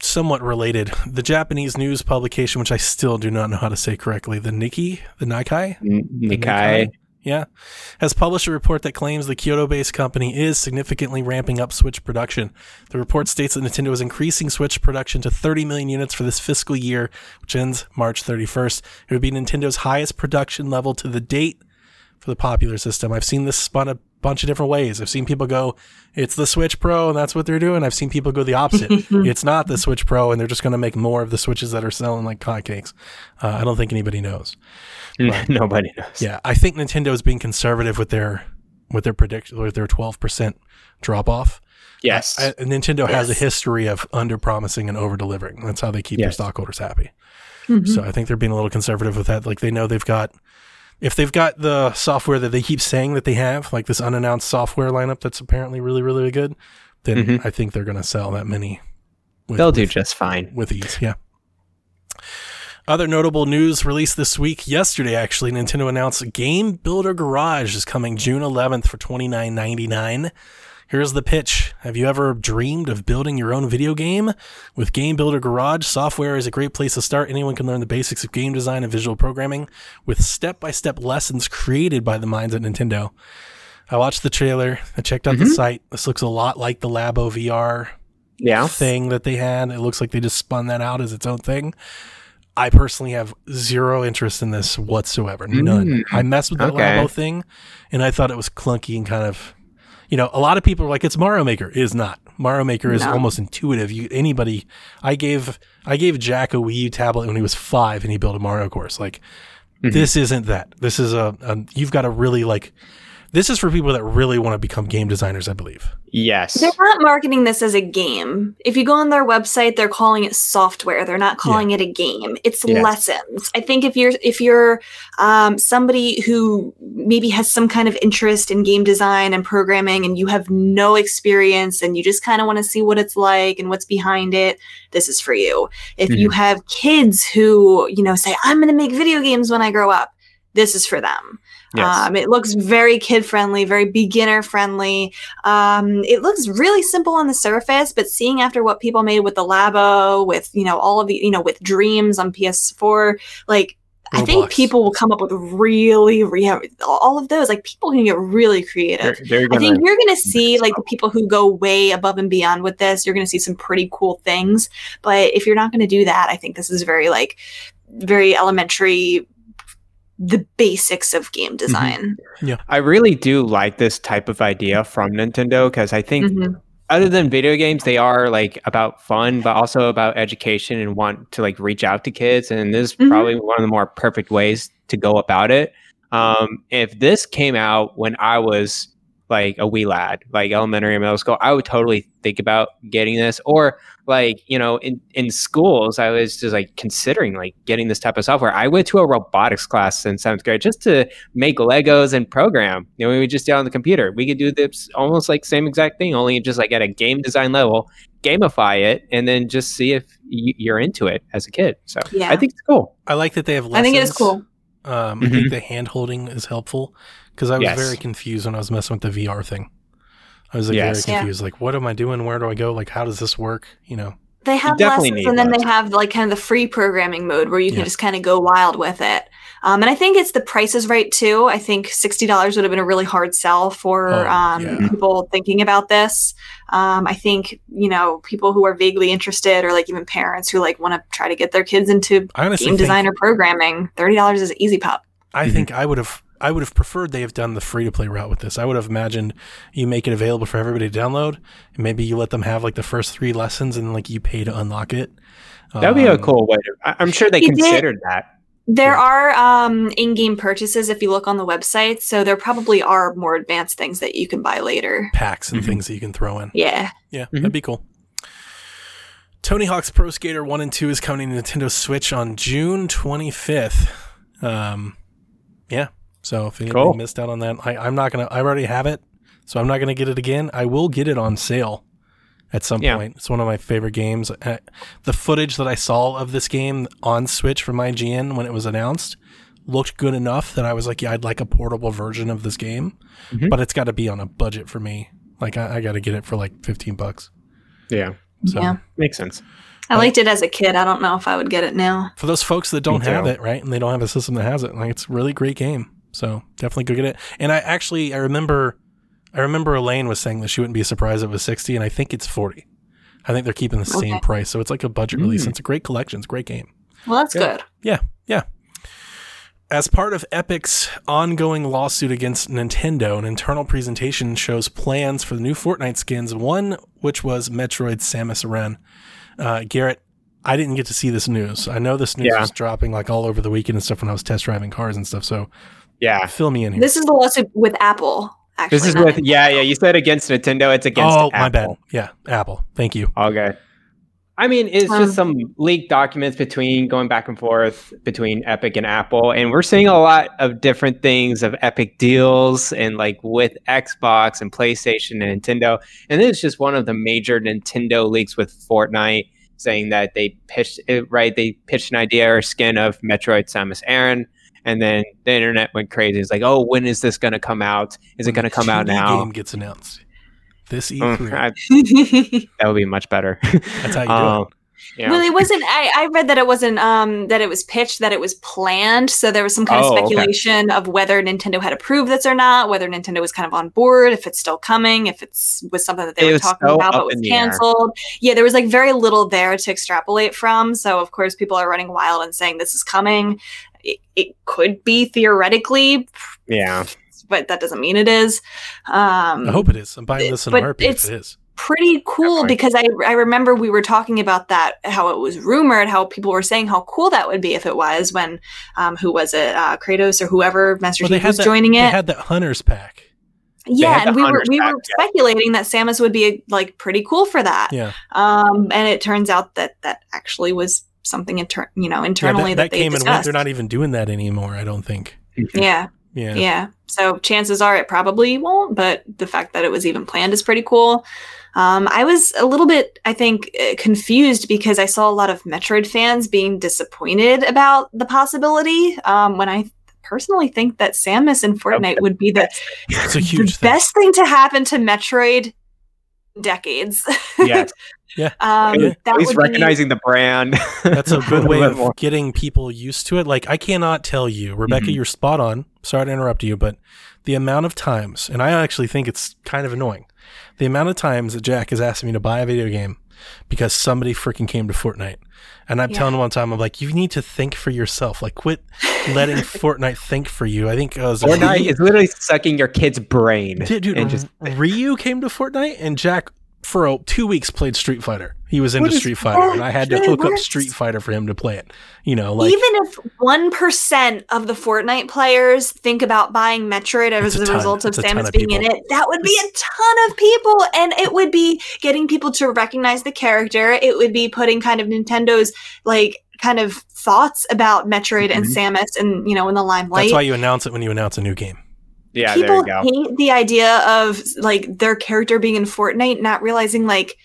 somewhat related. The Japanese news publication, which I still do not know how to say correctly, the Nikkei, the Nikkei? N- Nikkei. Nikkei. Yeah, has published a report that claims the Kyoto-based company is significantly ramping up Switch production. The report states that Nintendo is increasing Switch production to thirty million units for this fiscal year, which ends March thirty-first. It would be Nintendo's highest production level to the date for the popular system. I've seen this spun a bunch of different ways. I've seen people go, it's the Switch Pro, and that's what they're doing. I've seen people go the opposite. It's not the Switch Pro, and they're just going to make more of the Switches that are selling like hotcakes. Uh, I don't think anybody knows. But, nobody knows. Yeah, I think Nintendo is being conservative with their with their prediction with their twelve percent drop off. Yes, I, Nintendo yes. has a history of under promising and over delivering. That's how they keep yes. their stockholders happy. Mm-hmm. So I think they're being a little conservative with that. Like they know they've got if they've got the software that they keep saying that they have, like this unannounced software lineup that's apparently really really, really good. Then mm-hmm. I think they're going to sell that many. With, They'll do with, just fine with ease. Yeah. Other notable news released this week, yesterday actually, Nintendo announced Game Builder Garage is coming June eleventh for twenty-nine ninety-nine. Here's the pitch. Have you ever dreamed of building your own video game? With Game Builder Garage, software is a great place to start. Anyone can learn the basics of game design and visual programming with step-by-step lessons created by the minds at Nintendo. I watched the trailer. I checked out mm-hmm. the site. This looks a lot like the Labo V R yeah. thing that they had. It looks like they just spun that out as its own thing. I personally have zero interest in this whatsoever. None. Mm. I messed with that okay. Labo thing, and I thought it was clunky and kind of, you know, a lot of people are like, it's Mario Maker. It is not. Mario Maker no. is almost intuitive. You anybody, I gave I gave Jack a Wii U tablet when he was five, and he built a Mario course. Like, mm-hmm. this isn't that. This is a, a you've got to really like. This is for people that really want to become game designers, I believe. Yes. They're not marketing this as a game. If you go on their website, they're calling it software. They're not calling yeah. it a game. It's yeah. lessons. I think if you're if you're um, somebody who maybe has some kind of interest in game design and programming and you have no experience and you just kind of want to see what it's like and what's behind it, this is for you. If mm-hmm. you have kids who, you know, say, I'm going to make video games when I grow up, this is for them. Yes. Um, it looks very kid-friendly, very beginner-friendly. Um, it looks really simple on the surface, but seeing after what people made with the Labo, with, you know, all of the, you know, with Dreams on P S four, like, Roblox. I think people will come up with really, really, all of those, like, people can get really creative. They're, they're gonna, I think you're going to see, like, the people who go way above and beyond with this, you're going to see some pretty cool things. But if you're not going to do that, I think this is very, like, very elementary, the basics of game design. Mm-hmm. Yeah. I really do like this type of idea from Nintendo because I think mm-hmm. other than video games, they are like about fun, but also about education and want to like reach out to kids. And this is mm-hmm. probably one of the more perfect ways to go about it. Um, if this came out when I was like a wee lad, like elementary and middle school, I would totally think about getting this. Or like, you know, in, in schools, I was just like considering like getting this type of software. I went to a robotics class in seventh grade just to make Legos and program. You know, we would just do it on the computer. We could do this almost like same exact thing, only just like at a game design level, gamify it, and then just see if y- you're into it as a kid. So yeah. I think it's cool. I like that they have lessons. I think it is cool. Um, mm-hmm. I think the hand holding is helpful because I was yes. very confused when I was messing with the V R thing. I was like yes. very confused, yeah. like what am I doing? Where do I go? Like how does this work? You know, they have lessons, and then that. They have like kind of the free programming mode where you can yeah. just kind of go wild with it. Um, and I think it's the price is right too. I think sixty dollars would have been a really hard sell for oh, um, yeah. people thinking about this. Um, I think you know people who are vaguely interested, or like even parents who like want to try to get their kids into game design or programming. Thirty dollars is easy pop. I mm-hmm. think I would have. I would have preferred they have done the free to play route with this. I would have imagined you make it available for everybody to download, and maybe you let them have like the first three lessons, and like you pay to unlock it. That would um, be a cool way. To, I, I'm sure they considered did. that. There are um, in-game purchases if you look on the website, so there probably are more advanced things that you can buy later. Packs and mm-hmm. things that you can throw in. Yeah. Yeah, mm-hmm. that'd be cool. Tony Hawk's Pro Skater one and two is coming to Nintendo Switch on June twenty-fifth. Um, yeah, so if anybody cool. missed out on that, I, I'm not going to, I already have it, so I'm not going to get it again. I will get it on sale at some yeah. point. It's one of my favorite games. Uh, the footage that I saw of this game on Switch from I G N when it was announced looked good enough that I was like, yeah, I'd like a portable version of this game, mm-hmm. but it's got to be on a budget for me. Like I, I got to get it for like fifteen bucks. Yeah. So, yeah. Makes sense. I liked it as a kid. I don't know if I would get it now. For those folks that don't have it, right? And they don't have a system that has it. Like it's a really great game. So definitely go get it. And I actually, I remember I remember Elaine was saying that she wouldn't be surprised if it was sixty, and I think it's forty. I think they're keeping the okay. same price, so it's like a budget mm. release. It's a great collection. It's a great game. Well, that's yeah. good. Yeah, yeah. As part of Epic's ongoing lawsuit against Nintendo, an internal presentation shows plans for the new Fortnite skins, one which was Metroid's Samus Aran. Uh, Garrett, I didn't get to see this news. I know this news yeah. was dropping like all over the weekend and stuff when I was test driving cars and stuff, so yeah, fill me in here. This is the lawsuit with Apple. Actually, this is with Nintendo. yeah yeah you said against Nintendo, it's against oh Apple. My bad, yeah Apple, thank you. Okay, I mean it's um, just some leaked documents between going back and forth between Epic and Apple, and we're seeing a lot of different things of Epic deals and like with Xbox and PlayStation and Nintendo, and this is just one of the major Nintendo leaks with Fortnite saying that they pitched it right they pitched an idea or skin of Metroid Samus Aran. And then the internet went crazy. It's like, oh, when is this going to come out? Is it going to come out now? The game gets announced this E three. That would be much better. That's how you um, do it. Yeah. Well, it wasn't. I, I read that it wasn't. Um, that it was pitched. That it was planned. So there was some kind oh, of speculation okay. of whether Nintendo had approved this or not. Whether Nintendo was kind of on board. If it's still coming. If it's was something that they it were talking so about but was canceled. Air. Yeah, there was like very little there to extrapolate from. So of course, people are running wild and saying this is coming. It, it could be theoretically, yeah, but that doesn't mean it is. Um, I hope it is. I'm buying this in a heartbeat if it is. Pretty cool, because I, I remember we were talking about that, how it was rumored, how people were saying how cool that would be if it was when, um, who was it, uh, Kratos or whoever, Master Chief well, was that, joining it. They had that Hunter's Pack. Yeah, and we were we were speculating that Samus would be like pretty cool for that. Yeah, um, and it turns out that that actually was something inter- you know internally yeah, that, that, that they came discussed. And went. They're not even doing that anymore, I don't think. Yeah. Yeah. Yeah. So chances are it probably won't, but the fact that it was even planned is pretty cool. Um, I was a little bit, I think, confused because I saw a lot of Metroid fans being disappointed about the possibility um, when I personally think that Samus in Fortnite would be the, it's a huge the thing. Best thing to happen to Metroid in decades. Yes. Yeah, um, yeah. That at least recognizing be... the brand. That's a good way of getting people used to it. Like, I cannot tell you, Rebecca, mm-hmm. you're spot on. Sorry to interrupt you, but the amount of times, and I actually think it's kind of annoying, the amount of times that Jack has asked me to buy a video game because somebody freaking came to Fortnite. And I'm yeah. telling him one time, I'm like, you need to think for yourself. Like, quit letting Fortnite think for you. I think uh, Fortnite is literally sucking your kid's brain. Dude, dude and just... Ryu came to Fortnite, and Jack for a, two weeks played Street Fighter. He was into Street Fighter, and I had to hook up Street Fighter for him to play it. You know, like, even if one percent of the Fortnite players think about buying Metroid as a result of Samus being in it, that would be a ton of people, and it would be getting people to recognize the character. It would be putting kind of Nintendo's, like, kind of thoughts about Metroid mm-hmm. and Samus and, you know, in the limelight. That's why you announce it when you announce a new game. Yeah, there you go. People hate the idea of, like, their character being in Fortnite, not realizing, like,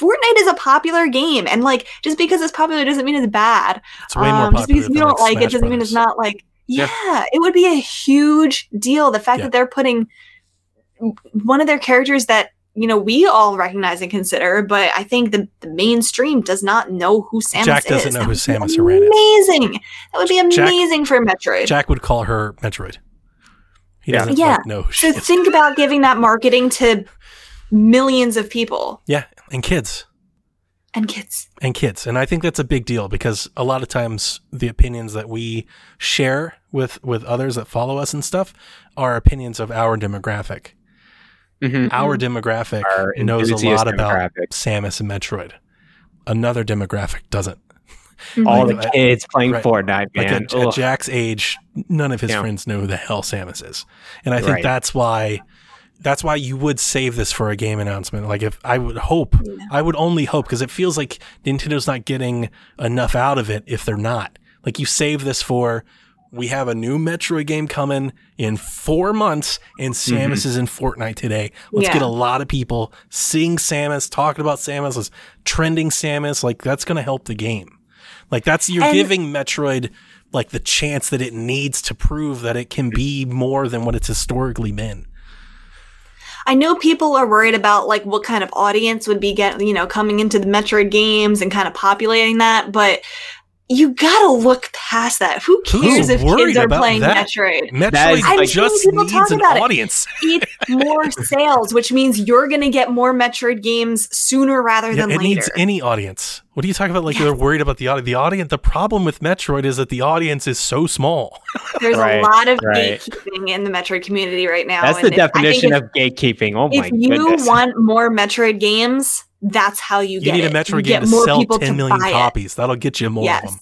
Fortnite is a popular game, and, like, just because it's popular doesn't mean it's bad. It's way more popular. Um, just because you don't like it doesn't mean it's not, like, yeah, yeah, it would be a huge deal. The fact yeah. that they're putting one of their characters that, you know, we all recognize and consider, but I think the, the mainstream does not know who Samus is. Jack doesn't is. know that who Samus Aran is. Amazing. That would be amazing Jack, for Metroid. Jack would call her Metroid. He doesn't yeah. like know who she so is. Think about giving that marketing to millions of people. Yeah. And kids. And kids. And kids. And I think that's a big deal, because a lot of times the opinions that we share with, with others that follow us and stuff are opinions of our demographic. Mm-hmm. Our demographic our knows a lot about Samus and Metroid. Another demographic doesn't. Mm-hmm. All like, the kids playing right, Fortnite, man. Like at, at Jack's age, none of his yeah. friends know who the hell Samus is. And I think right. that's why... That's why you would save this for a game announcement. Like, if I would hope, yeah. I would only hope, because it feels like Nintendo's not getting enough out of it if they're not. Like, you save this for, we have a new Metroid game coming in four months, and Samus mm-hmm. is in Fortnite today. Let's yeah. get a lot of people seeing Samus, talking about Samus, let's trending Samus. Like, that's going to help the game. Like, that's, you're and- giving Metroid, like, the chance that it needs to prove that it can be more than what it's historically been. I know people are worried about, like, what kind of audience would be getting, you know, coming into the Metroid games and kind of populating that, but you gotta look past that. Who cares Who's if kids are playing that? Metroid? Metroid like, just needs an audience. It. It's more sales, which means you're gonna get more Metroid games sooner rather yeah, than it later. It needs any audience. What are you talking about? Like, yes. they're worried about the audience. The audience. The problem with Metroid is that the audience is so small. There's right, a lot of right. gatekeeping in the Metroid community right now. That's and the if, definition of if, gatekeeping. Oh my goodness. If you goodness. want more Metroid games, that's how you, you get it. You need a Metroid you game to sell ten million copies. It. That'll get you more yes. of them.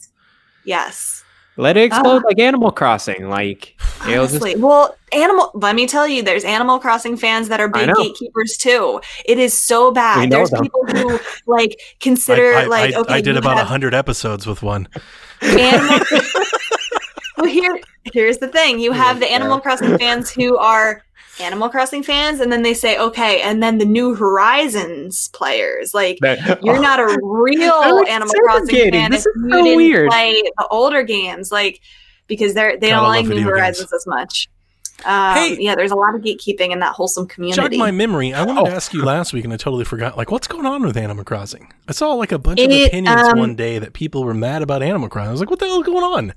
Yes. Let it explode uh, like Animal Crossing. Like, honestly, just... well, Animal. Let me tell you, there's Animal Crossing fans that are big gatekeepers too. It is so bad. There's them. people who like consider I, I, like. I, okay, I did about a hundred episodes with one. Animal- well, here, here's the thing. You have the Animal Crossing fans who are Animal Crossing fans, and then they say, okay, and then the New Horizons players, like, that, you're oh, not a real Animal Crossing fan if so you didn't weird. play the older games, like, because they're they God, don't like New Horizons games. as much. Um, hey, yeah, there's a lot of gatekeeping in that wholesome community. Jog my memory. I wanted oh. to ask you last week, and I totally forgot. Like, what's going on with Animal Crossing? I saw like a bunch it, of opinions um, one day that people were mad about Animal Crossing. I was like, what the hell is going on?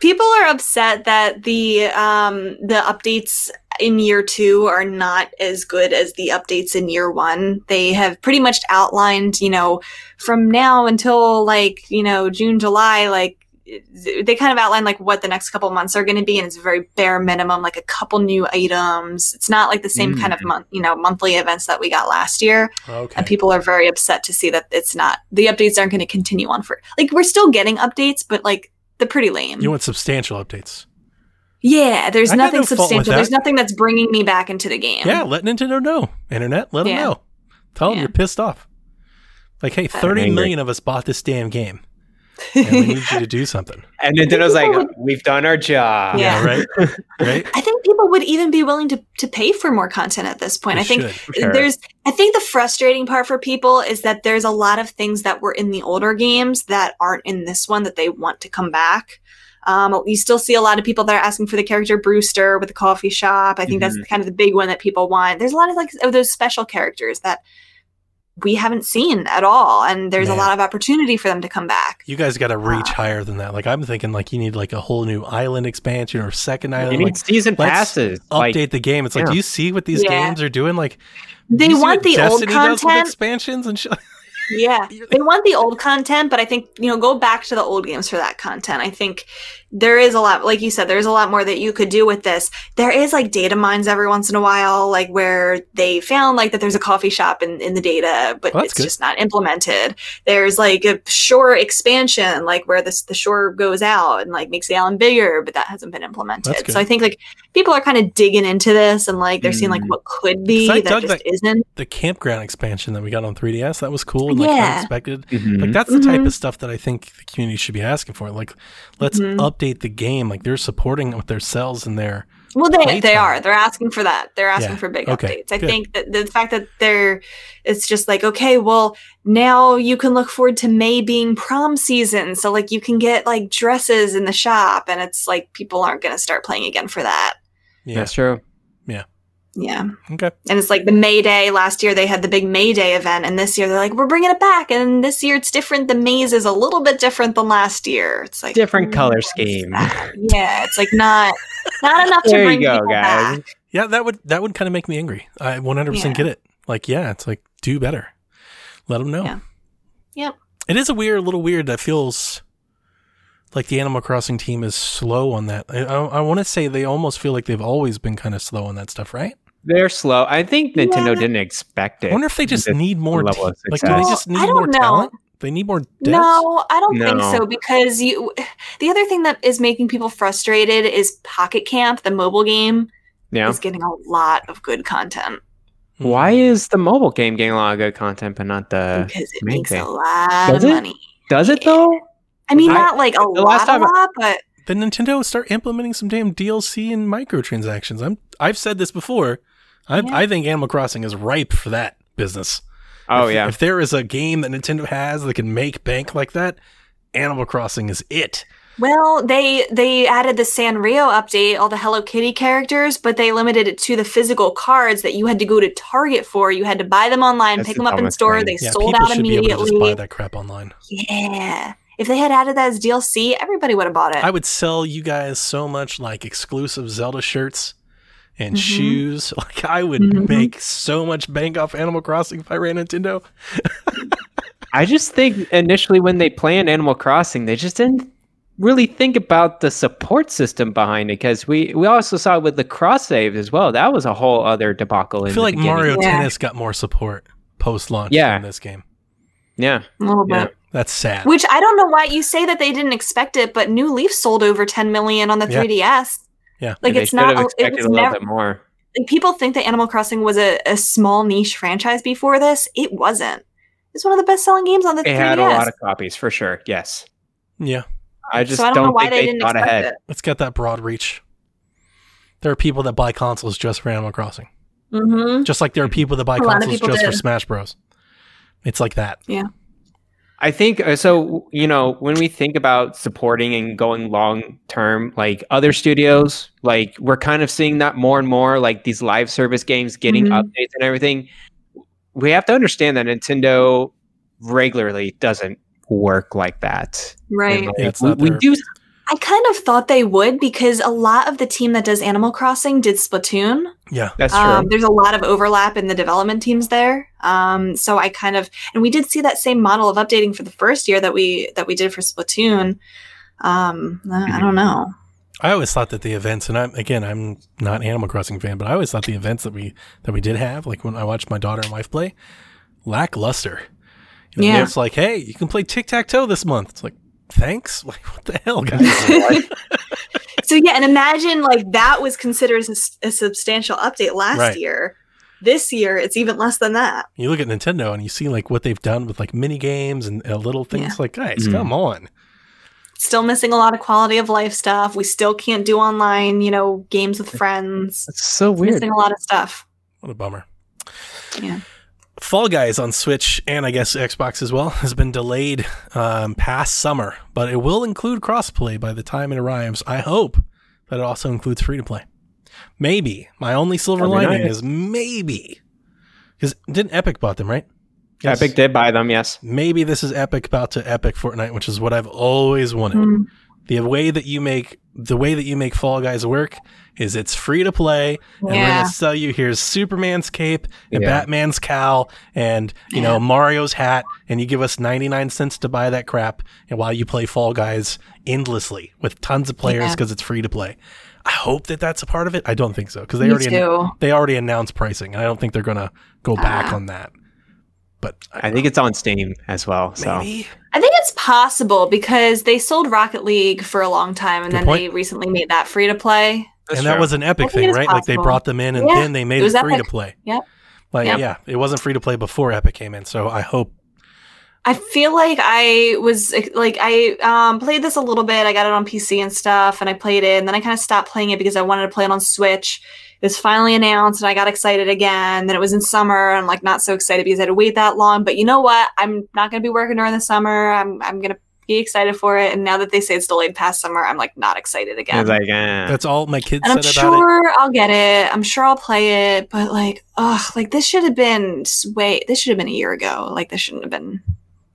People are upset that the um, the updates in year two are not as good as the updates in year one. They have pretty much outlined, you know, from now until like, you know, June, July, like they kind of outline like what the next couple months are going to be. And it's very bare minimum, like a couple new items. It's not like the same mm. kind of month, you know, monthly events that we got last year. Okay. And people are very upset to see that it's not, the updates aren't going to continue on for, like, we're still getting updates, but like they're pretty lame. You want substantial updates. Yeah, there's I nothing no substantial. There's nothing that's bringing me back into the game. Yeah, let Nintendo know. Internet, let yeah. them know. Tell yeah. them you're pissed off. Like, hey, thirty million of us bought this damn game. And we need you to do something. And Nintendo's like, would, we've done our job. Yeah, yeah right? right. I think people would even be willing to, to pay for more content at this point. They I think should. there's I think the frustrating part for people is that there's a lot of things that were in the older games that aren't in this one that they want to come back. Um, you still see a lot of people that are asking for the character Brewster with the coffee shop. I think mm-hmm. that's kind of the big one that people want. There's a lot of like of those special characters that we haven't seen at all, and there's Man. a lot of opportunity for them to come back. You guys got to reach uh, higher than that. Like, I'm thinking, like, you need like a whole new island expansion or second island. You need like, season passes. Update like, the game. It's yeah. like, do you see what these yeah. games are doing? Like, they want the Destiny old content expansions and shit. Yeah, they want the old content, but I think, you know, go back to the old games for that content. I think there is a lot, like you said, there's a lot more that you could do with this. There is, like, data mines every once in a while, like, where they found, like, that there's a coffee shop in, in the data, but well, it's good. Just not implemented. There's, like, a shore expansion, like, where this, the shore goes out and, like, makes the island bigger, but that hasn't been implemented. So I think, like, people are kind of digging into this and, like, they're mm. seeing, like, what could be that just that isn't. The campground expansion that we got on three D S, that was cool. And, like, yeah. unexpected. Mm-hmm. Like, that's the mm-hmm. type of stuff that I think the community should be asking for. Like, let's mm-hmm. update the game. Like, they're supporting with their cells and their well, they they are. They're asking for that. They're asking yeah. for big okay. updates. I Good. think that the fact that they're, it's just like, okay, well, now you can look forward to May being prom season, so, like, you can get, like, dresses in the shop, and it's like people aren't going to start playing again for that. Yeah, that's true. Yeah. Yeah. Okay. And it's like the May Day. Last year they had the big May Day event, and this year they're like, we're bringing it back. And this year it's different. The maze is a little bit different than last year. It's like different color scheme. Yeah, it's like not not enough to bring people back. There you go, guys. Yeah, that would that would kind of make me angry. I one hundred percent yeah. get it. Like, yeah, it's like, do better. Let them know. Yeah. Yep. It is a weird, a little weird. That feels like the Animal Crossing team is slow on that. I, I, I want to say they almost feel like they've always been kind of slow on that stuff, right? They're slow. I think Nintendo yeah. didn't expect it. I wonder if they just need more ta- like do they just need more know. talent? They need more depth? No, I don't no. think so, because you the other thing that is making people frustrated is Pocket Camp, the mobile game, yeah. is getting a lot of good content. Why is the mobile game getting a lot of good content but not the Because it main makes game? a lot Does of it? money. Does it though? I mean, I, not like a lot, a lot, but the Nintendo start implementing some damn D L C and microtransactions. I'm I've said this before. I, yeah. I think Animal Crossing is ripe for that business. Oh, if, yeah. If there is a game that Nintendo has that can make bank like that, Animal Crossing is it. Well, they they added the Sanrio update, all the Hello Kitty characters, but they limited it to the physical cards that you had to go to Target for. You had to buy them online, That's pick them up in store. Thing. They yeah, sold out immediately. People should be able to just buy that crap online. Yeah. If they had added that as D L C, everybody would have bought it. I would sell you guys so much, like, exclusive Zelda shirts. And mm-hmm. shoes. Like, I would mm-hmm. make so much bank off Animal Crossing if I ran Nintendo. I just think initially when they planned Animal Crossing, they just didn't really think about the support system behind it, because we, we also saw it with the cross save as well. That was a whole other debacle. I feel like beginning. Mario yeah. Tennis got more support post launch yeah. than this game. Yeah. A little bit. Yeah. That's sad. Which I don't know why you say that they didn't expect it, but New Leaf sold over ten million on the yeah. three D S. Yeah, like, and it's not expected it was a little never, bit more. People think that Animal Crossing was a, a small niche franchise before this. It wasn't. It's one of the best-selling games on the it three D S. It had a lot of copies for sure. Yes. Yeah. I just so I don't, don't know why think they, they thought ahead. It. It's got that broad reach. There are people that buy consoles just for Animal Crossing. Mm-hmm. Just like there are people that buy a consoles just did. for Smash Bros. It's like that. Yeah. I think so. You know, when we think about supporting and going long term, like other studios, like we're kind of seeing that more and more, like these live service games getting mm-hmm. updates and everything. We have to understand that Nintendo regularly doesn't work like that. Right. Like, it's not we, we do. I kind of thought they would, because a lot of the team that does Animal Crossing did Splatoon. Yeah, that's true. Um, there's a lot of overlap in the development teams there. Um, so I kind of, and we did see that same model of updating for the first year that we that we did for Splatoon. Um, mm-hmm. I don't know. I always thought that the events, and I'm again, I'm not an Animal Crossing fan, but I always thought the events that we that we did have, like when I watched my daughter and wife play, lackluster. You know, yeah, it's like, hey, you can play tic tac toe this month. It's like, thanks? Like, what the hell, guys? So, yeah, and imagine, like, that was considered a, a substantial update last right. year. This year, it's even less than that. You look at Nintendo and you see, like, what they've done with, like, mini games and uh, little things. Yeah. Like, guys, mm-hmm. come on. Still missing a lot of quality of life stuff. We still can't do online, you know, games with friends. It's so weird. Missing a lot of stuff. What a bummer. Yeah. Fall Guys on Switch, and I guess Xbox as well, has been delayed um, past summer, but it will include crossplay by the time it arrives. I hope that it also includes free-to-play. Maybe. My only silver That'd lining nice. is maybe. Because didn't Epic bought them, right? Yes. Epic did buy them, yes. Maybe this is Epic about to Epic Fortnite, which is what I've always wanted. Mm. the way that you make the way that you make Fall Guys work is it's free to play, and yeah. we're gonna sell you here's Superman's cape and yeah. Batman's cowl and you know yeah. Mario's hat, and you give us ninety-nine cents to buy that crap, and while you play Fall Guys endlessly with tons of players because yeah. it's free to play. I hope that that's a part of it. I don't think so because they Me already an- they already announced pricing, and I don't think they're gonna go back uh. on that. But I, I think know. it's on Steam as well. So Maybe. I think it's possible because they sold Rocket League for a long time, and Good then point. they recently made that free to play. And true. that was an Epic thing, right? Possible. Like they brought them in, and yeah. then they made it, it free to play. Yep. Like yep. yeah, it wasn't free to play before Epic came in. So I hope. I feel like I was like I um, played this a little bit. I got it on P C and stuff, and I played it, and then I kind of stopped playing it because I wanted to play it on Switch. It was finally announced, and I got excited again. Then it was in summer, and I'm like not so excited because I had to wait that long. But you know what? I'm not going to be working during the summer. I'm I'm going to be excited for it. And now that they say it's delayed past summer, I'm like not excited again. Like, eh. That's all my kids and said I'm about sure it. I'm sure I'll get it. I'm sure I'll play it. But like, ugh, like this should have been way. This should have been a year ago. Like this shouldn't have been.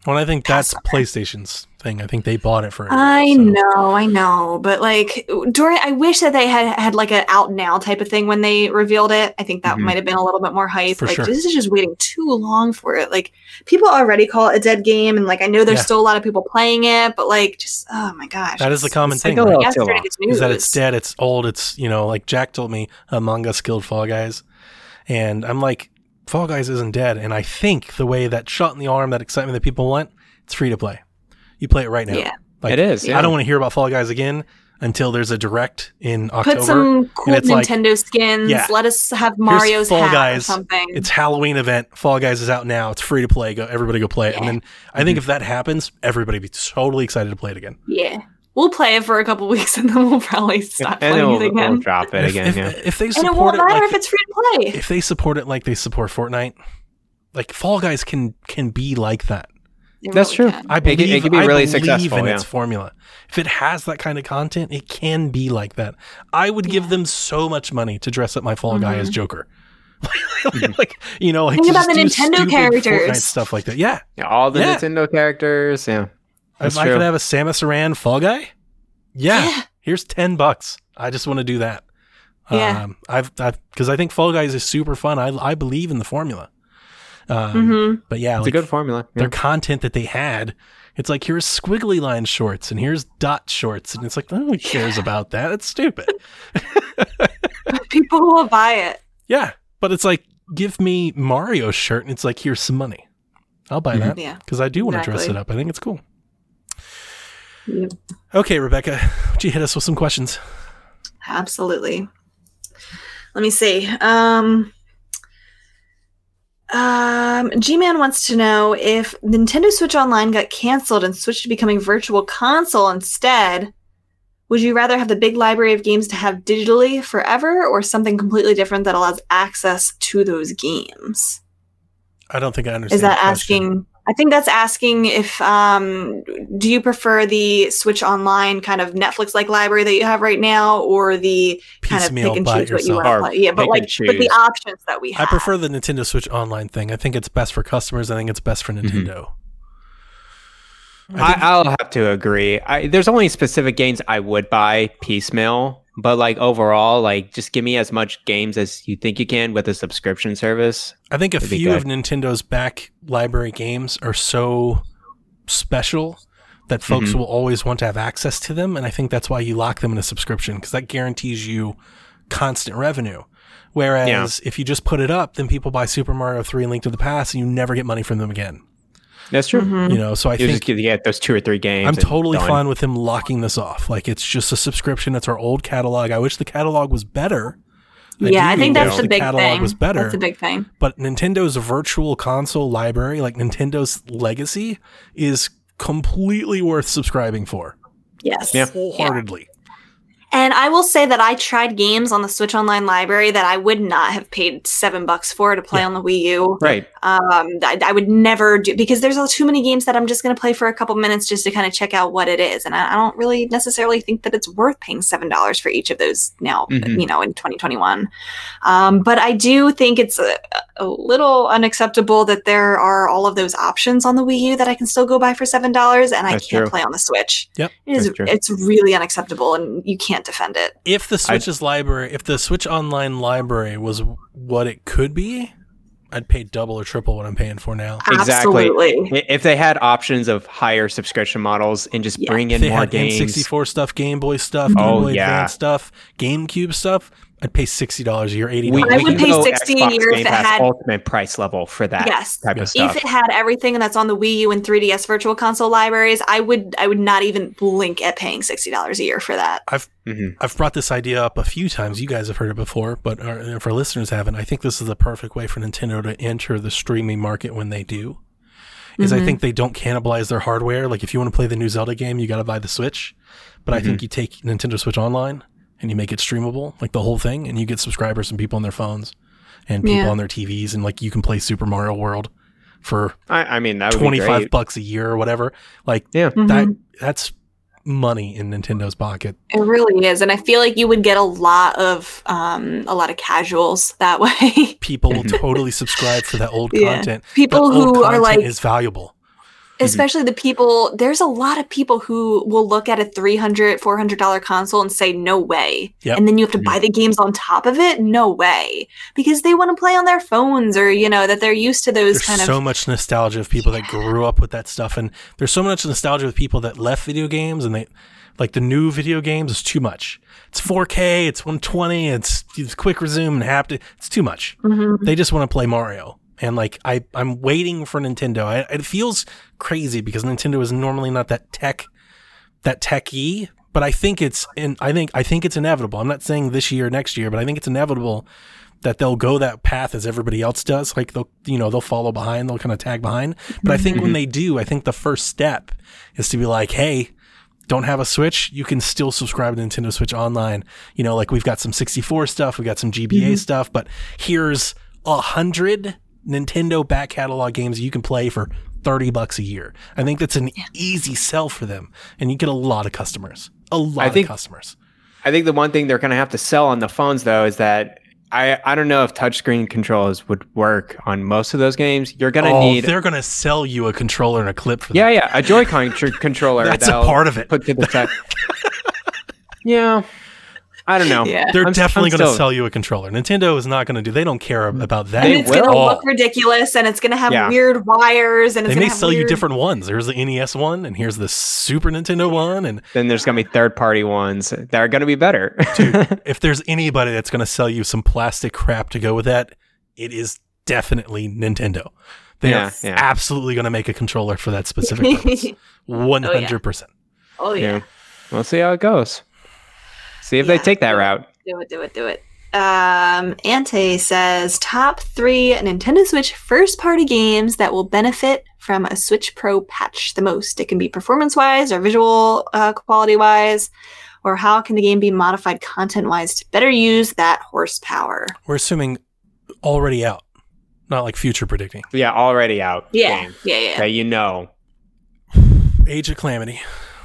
Well, I think that's summer. PlayStation's thing. I think they bought it for. Everyone, I so. know, I know, but like during, I wish that they had had like an out now type of thing when they revealed it. I think that mm-hmm. might have been a little bit more hype. For like sure. This is just waiting too long for it. Like people already call it a dead game, and like I know there's yeah. still a lot of people playing it, but like just oh my gosh, that is the common thing. Right? Is that it's dead, it's old, it's you know like Jack told me Among Us killed Fall Guys, and I'm like. Fall Guys isn't dead, and I think the way that shot in the arm, that excitement that people want, it's free to play. You play it right now. Yeah, like, it is. Yeah. I don't want to hear about Fall Guys again until there's a direct in October. Put some cool Nintendo like, skins. Yeah, let us have Mario's Fall hat Guys, or something. It's Halloween event. Fall Guys is out now. It's free to play. Go, everybody go play it. Yeah. And then I think mm-hmm. if that happens, everybody would be totally excited to play it again. Yeah. We'll play it for a couple weeks, and then we'll probably stop playing it'll, it again. We'll drop it again. If, yeah. if, if they support and it won't matter it like, if it's free to play. If they support it like they support Fortnite, like Fall Guys can can be like that. It That's really true. Can. I believe it, it can be really I believe successful in yeah. its formula. If it has that kind of content, it can be like that. I would yeah. give them so much money to dress up my Fall mm-hmm. Guy as Joker. like you know, like think about the Nintendo characters, Fortnite stuff like that. Yeah, yeah all the yeah. Nintendo characters. Yeah. That's if I true. could have a Samus Aran Fall Guy, yeah, yeah. here's ten bucks. I just want to do that. Yeah, um, I've because I think Fall Guys is super fun. I I believe in the formula. Um, mm-hmm. But yeah, it's like, a good formula. Yeah. Their content that they had, it's like here's squiggly line shorts and here's dot shorts, and it's like no one cares yeah. about that. It's stupid. People will buy it. Yeah, but it's like give me Mario's shirt, and it's like here's some money. I'll buy mm-hmm. that because yeah. I do want to exactly. dress it up. I think it's cool. Yep. Okay, Rebecca, would you hit us with some questions? Absolutely. Let me see. Um, um, G-Man wants to know if Nintendo Switch Online got canceled and switched to becoming Virtual Console instead, would you rather have the big library of games to have digitally forever or something completely different that allows access to those games? I don't think I understand. Is that asking... I think that's asking if um, do you prefer the Switch Online kind of Netflix-like library that you have right now, or the kind of pick and choose what you want to play? Yeah, but like, but the options that we have. I prefer the Nintendo Switch Online thing. I think it's best for customers. I think it's best for Nintendo. Mm-hmm. I think- I, I'll have to agree. I, there's only specific games I would buy piecemeal, but like overall, like just give me as much games as you think you can with a subscription service. I think a few of Nintendo's back library games are so special that folks mm-hmm. will always want to have access to them. And I think that's why you lock them in a subscription because that guarantees you constant revenue. Whereas yeah. if you just put it up, then people buy Super Mario three and Link to the Past and you never get money from them again. That's true. Mm-hmm. You know, so I You'll think get yeah, those two or three games. I'm totally done. fine with him locking this off. Like it's just a subscription. It's our old catalog. I wish the catalog was better. I yeah, I think that's the, the big catalog thing. Was better. That's the big thing. But Nintendo's Virtual Console library, like Nintendo's legacy, is completely worth subscribing for. Yes, yeah. wholeheartedly. Yeah. And I will say that I tried games on the Switch Online Library that I would not have paid seven bucks for to play yeah. on the Wii U. Right. Um, I, I would never do, because there's too many games that I'm just going to play for a couple minutes just to kind of check out what it is. And I, I don't really necessarily think that it's worth paying seven dollars for each of those now, mm-hmm. you know, in twenty twenty-one. Um, but I do think it's a, a little unacceptable that there are all of those options on the Wii U that I can still go buy for seven dollars and That's I can't true. play on the Switch. Yep. It is, it's really unacceptable, and you can't defend it. If the Switch's I, library, if the Switch Online library was what it could be, I'd pay double or triple what I'm paying for now. Exactly. Absolutely. If they had options of higher subscription models and just yeah. bring in more games, N sixty-four stuff, Game Boy stuff, oh, Game Boy yeah. Advance stuff, GameCube stuff, I'd pay sixty dollars a year, eighty dollars. I would pay sixty a year if it had ultimate price level for that yes, type of stuff. If it had everything that's on the Wii U and three D S Virtual Console libraries, I would I would not even blink at paying sixty dollars a year for that. I've mm-hmm. I've brought this idea up a few times. You guys have heard it before, but our, if our listeners haven't, I think this is the perfect way for Nintendo to enter the streaming market when they do. Is mm-hmm. I think they don't cannibalize their hardware. Like if you want to play the new Zelda game, you got to buy the Switch. But mm-hmm. I think you take Nintendo Switch Online and you make it streamable, like the whole thing, and you get subscribers and people on their phones and people yeah. on their T Vs, and like you can play Super Mario World for I, I mean that would twenty-five be great. bucks a year or whatever. Like yeah. mm-hmm. that that's money in Nintendo's pocket. It really is, and I feel like you would get a lot of um, a lot of casuals that way. People will totally subscribe for that old yeah. content. People who old content are like is valuable. Especially the people, there's a lot of people who will look at a three hundred dollars, four hundred dollars console and say, no way. Yep. And then you have to mm-hmm. buy the games on top of it? No way. Because they want to play on their phones, or, you know, that they're used to those there's kind so of. There's so much nostalgia of people yeah. that grew up with that stuff. And there's so much nostalgia of people that left video games, and they, like the new video games is too much. It's four K, it's one twenty, it's, it's quick resume and haptic. It's too much. Mm-hmm. They just want to play Mario. And like I, I'm waiting for Nintendo. I, it feels crazy because Nintendo is normally not that tech, that techy. But I think it's, and I think I think it's inevitable. I'm not saying this year, next year, but I think it's inevitable that they'll go that path as everybody else does. Like they'll, you know, they'll follow behind. They'll kind of tag behind. But I think mm-hmm. when they do, I think the first step is to be like, hey, don't have a Switch, you can still subscribe to Nintendo Switch Online. You know, like we've got some sixty-four stuff, we got some G B A mm-hmm. stuff, but here's a hundred Nintendo back catalog games you can play for thirty bucks a year. I think that's an yeah. easy sell for them, and you get a lot of customers. A lot I think, of customers. I think the one thing they're going to have to sell on the phones, though, is that I, I don't know if touchscreen controls would work on most of those games. You're going to oh, need... They're going to sell you a controller and a clip for that. Yeah, yeah, a Joy-Con tr- controller. That's a part of it. Put to the tech. yeah. I don't know. Yeah. They're I'm, definitely going to sell you a controller. Nintendo is not going to do. They don't care about that. And it's going to look ridiculous, and it's going to have yeah. weird wires. And it's they may have sell weird... you different ones. There's the N E S one, and here's the Super Nintendo one, and then there's going to be third-party ones that are going to be better. Dude, if there's anybody that's going to sell you some plastic crap to go with that, it is definitely Nintendo. They yeah, are yeah. absolutely going to make a controller for that specific purpose. One hundred percent. Oh yeah. yeah. We'll see how it goes. See if yeah, they take that do route. It, do it, do it, do it. Um, Ante says, top three Nintendo Switch first-party games that will benefit from a Switch Pro patch the most. It can be performance-wise or visual uh, quality-wise, or how can the game be modified content-wise to better use that horsepower? We're assuming already out, not like future predicting. Yeah, already out. Yeah, game. yeah, yeah. That you know. Age of Calamity.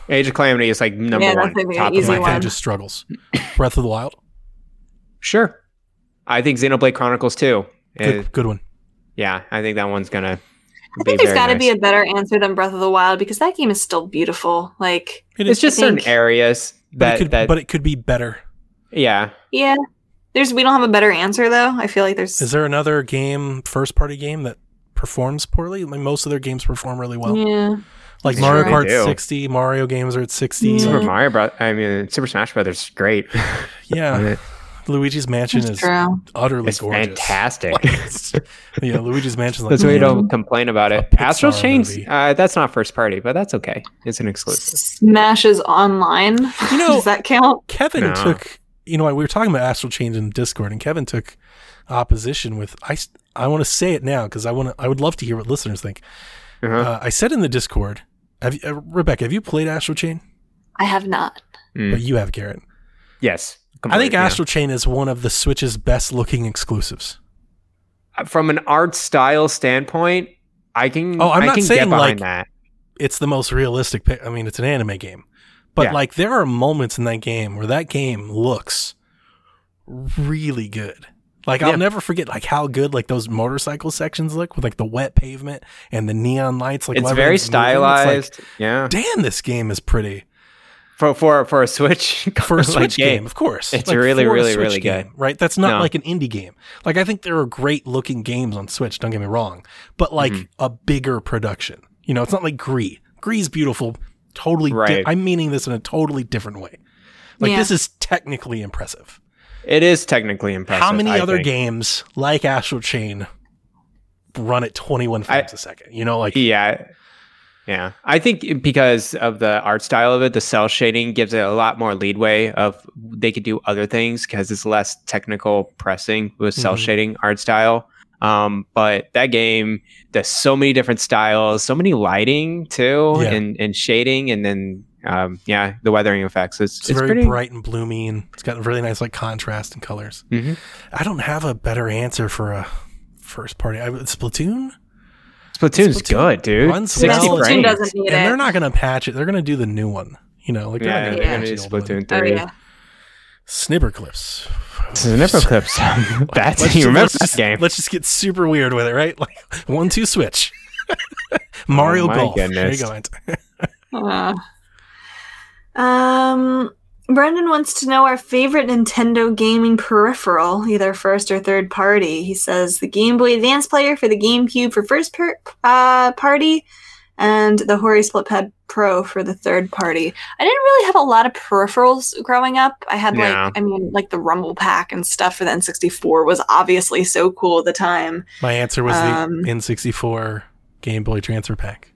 Age of Calamity is like number yeah, one. Top of my thing just struggles. Breath of the Wild. Sure. I think Xenoblade Chronicles two. Good, good one. Yeah, I think that one's going to be I think there's got to nice. be a better answer than Breath of the Wild, because that game is still beautiful. Like it It's just certain areas that but, could, that... but it could be better. Yeah. Yeah. There's we don't have a better answer, though. I feel like there's... Is there another game, first-party game, that performs poorly? Like, most of their games perform really well. Yeah. Like Mario Kart sure sixty, Mario games are at sixty. Yeah. Super Mario Bros. I mean, Super Smash Brothers is great. yeah, Luigi's Mansion That's is true. utterly it's gorgeous, fantastic. yeah, Luigi's Mansion. Like, that's why you don't complain about it. Astral Chain, uh, that's not first party, but that's okay. It's an exclusive. Smash is online. You know, does that count? Kevin no. took. You know, we were talking about Astral Chain in Discord, and Kevin took opposition with. I I want to say it now because I want to. I would love to hear what listeners think. Uh-huh. Uh, I said in the Discord. Have you, uh, Rebecca, have you played Astral Chain? I have not. Mm. But you have, Garrett. Yes. Complete, I think yeah. Astral Chain is one of the Switch's best looking exclusives. From an art style standpoint, I can, oh, I'm I not can saying, get behind like, that. It's the most realistic. Pic- I mean, it's an anime game. But yeah. like there are moments in that game where that game looks really good. Like yeah. I'll never forget like how good like those motorcycle sections look with like the wet pavement and the neon lights. Like it's very stylized. It's like, yeah. Damn, this game is pretty. For for for a Switch for a Switch like game, game, of course. It's like, really really really game, good, right? That's not no. like an indie game. Like I think there are great looking games on Switch. Don't get me wrong, but like mm-hmm. a bigger production. You know, it's not like Gree. Gree's beautiful. Totally. Right. Di- I'm meaning this in a totally different way. Like yeah. this is technically impressive. It is technically impressive. How many I other think. games like Astral Chain run at twenty-one frames I, a second? You know, like yeah, yeah. I think because of the art style of it, the cell shading gives it a lot more leadway of they could do other things because it's less technical pressing with cell mm-hmm. shading art style. Um, but that game, there's so many different styles, so many lighting too, yeah. and, and shading, and then um, yeah, the weathering effects. It's, it's, it's very pretty... bright and bloomy, and it's got really nice like contrast and colors. Mm-hmm. I don't have a better answer for a first party. I, Splatoon? Splatoon's Splatoon good, dude. Runs sixty well, frames. Doesn't need and it. They're not gonna patch it. They're gonna do the new one. You know, like they're yeah, not gonna yeah. patch yeah. Splatoon three. Oh, yeah. Snipperclips. Snipperclips. That's let's you remember just, this game. Let's just get super weird with it, right? Like one two switch. Mario oh my Golf. Goodness. There you go. uh, um, Brendan wants to know our favorite Nintendo gaming peripheral, either first or third party. He says the Game Boy Advance player for the GameCube for first per- uh, party, and the Hori Split Pad Pro for the third party. I didn't really have a lot of peripherals growing up. I had, yeah. like, I mean, like the Rumble Pack and stuff for the N sixty-four was obviously so cool at the time. My answer was um, the N sixty-four Game Boy Transfer Pack.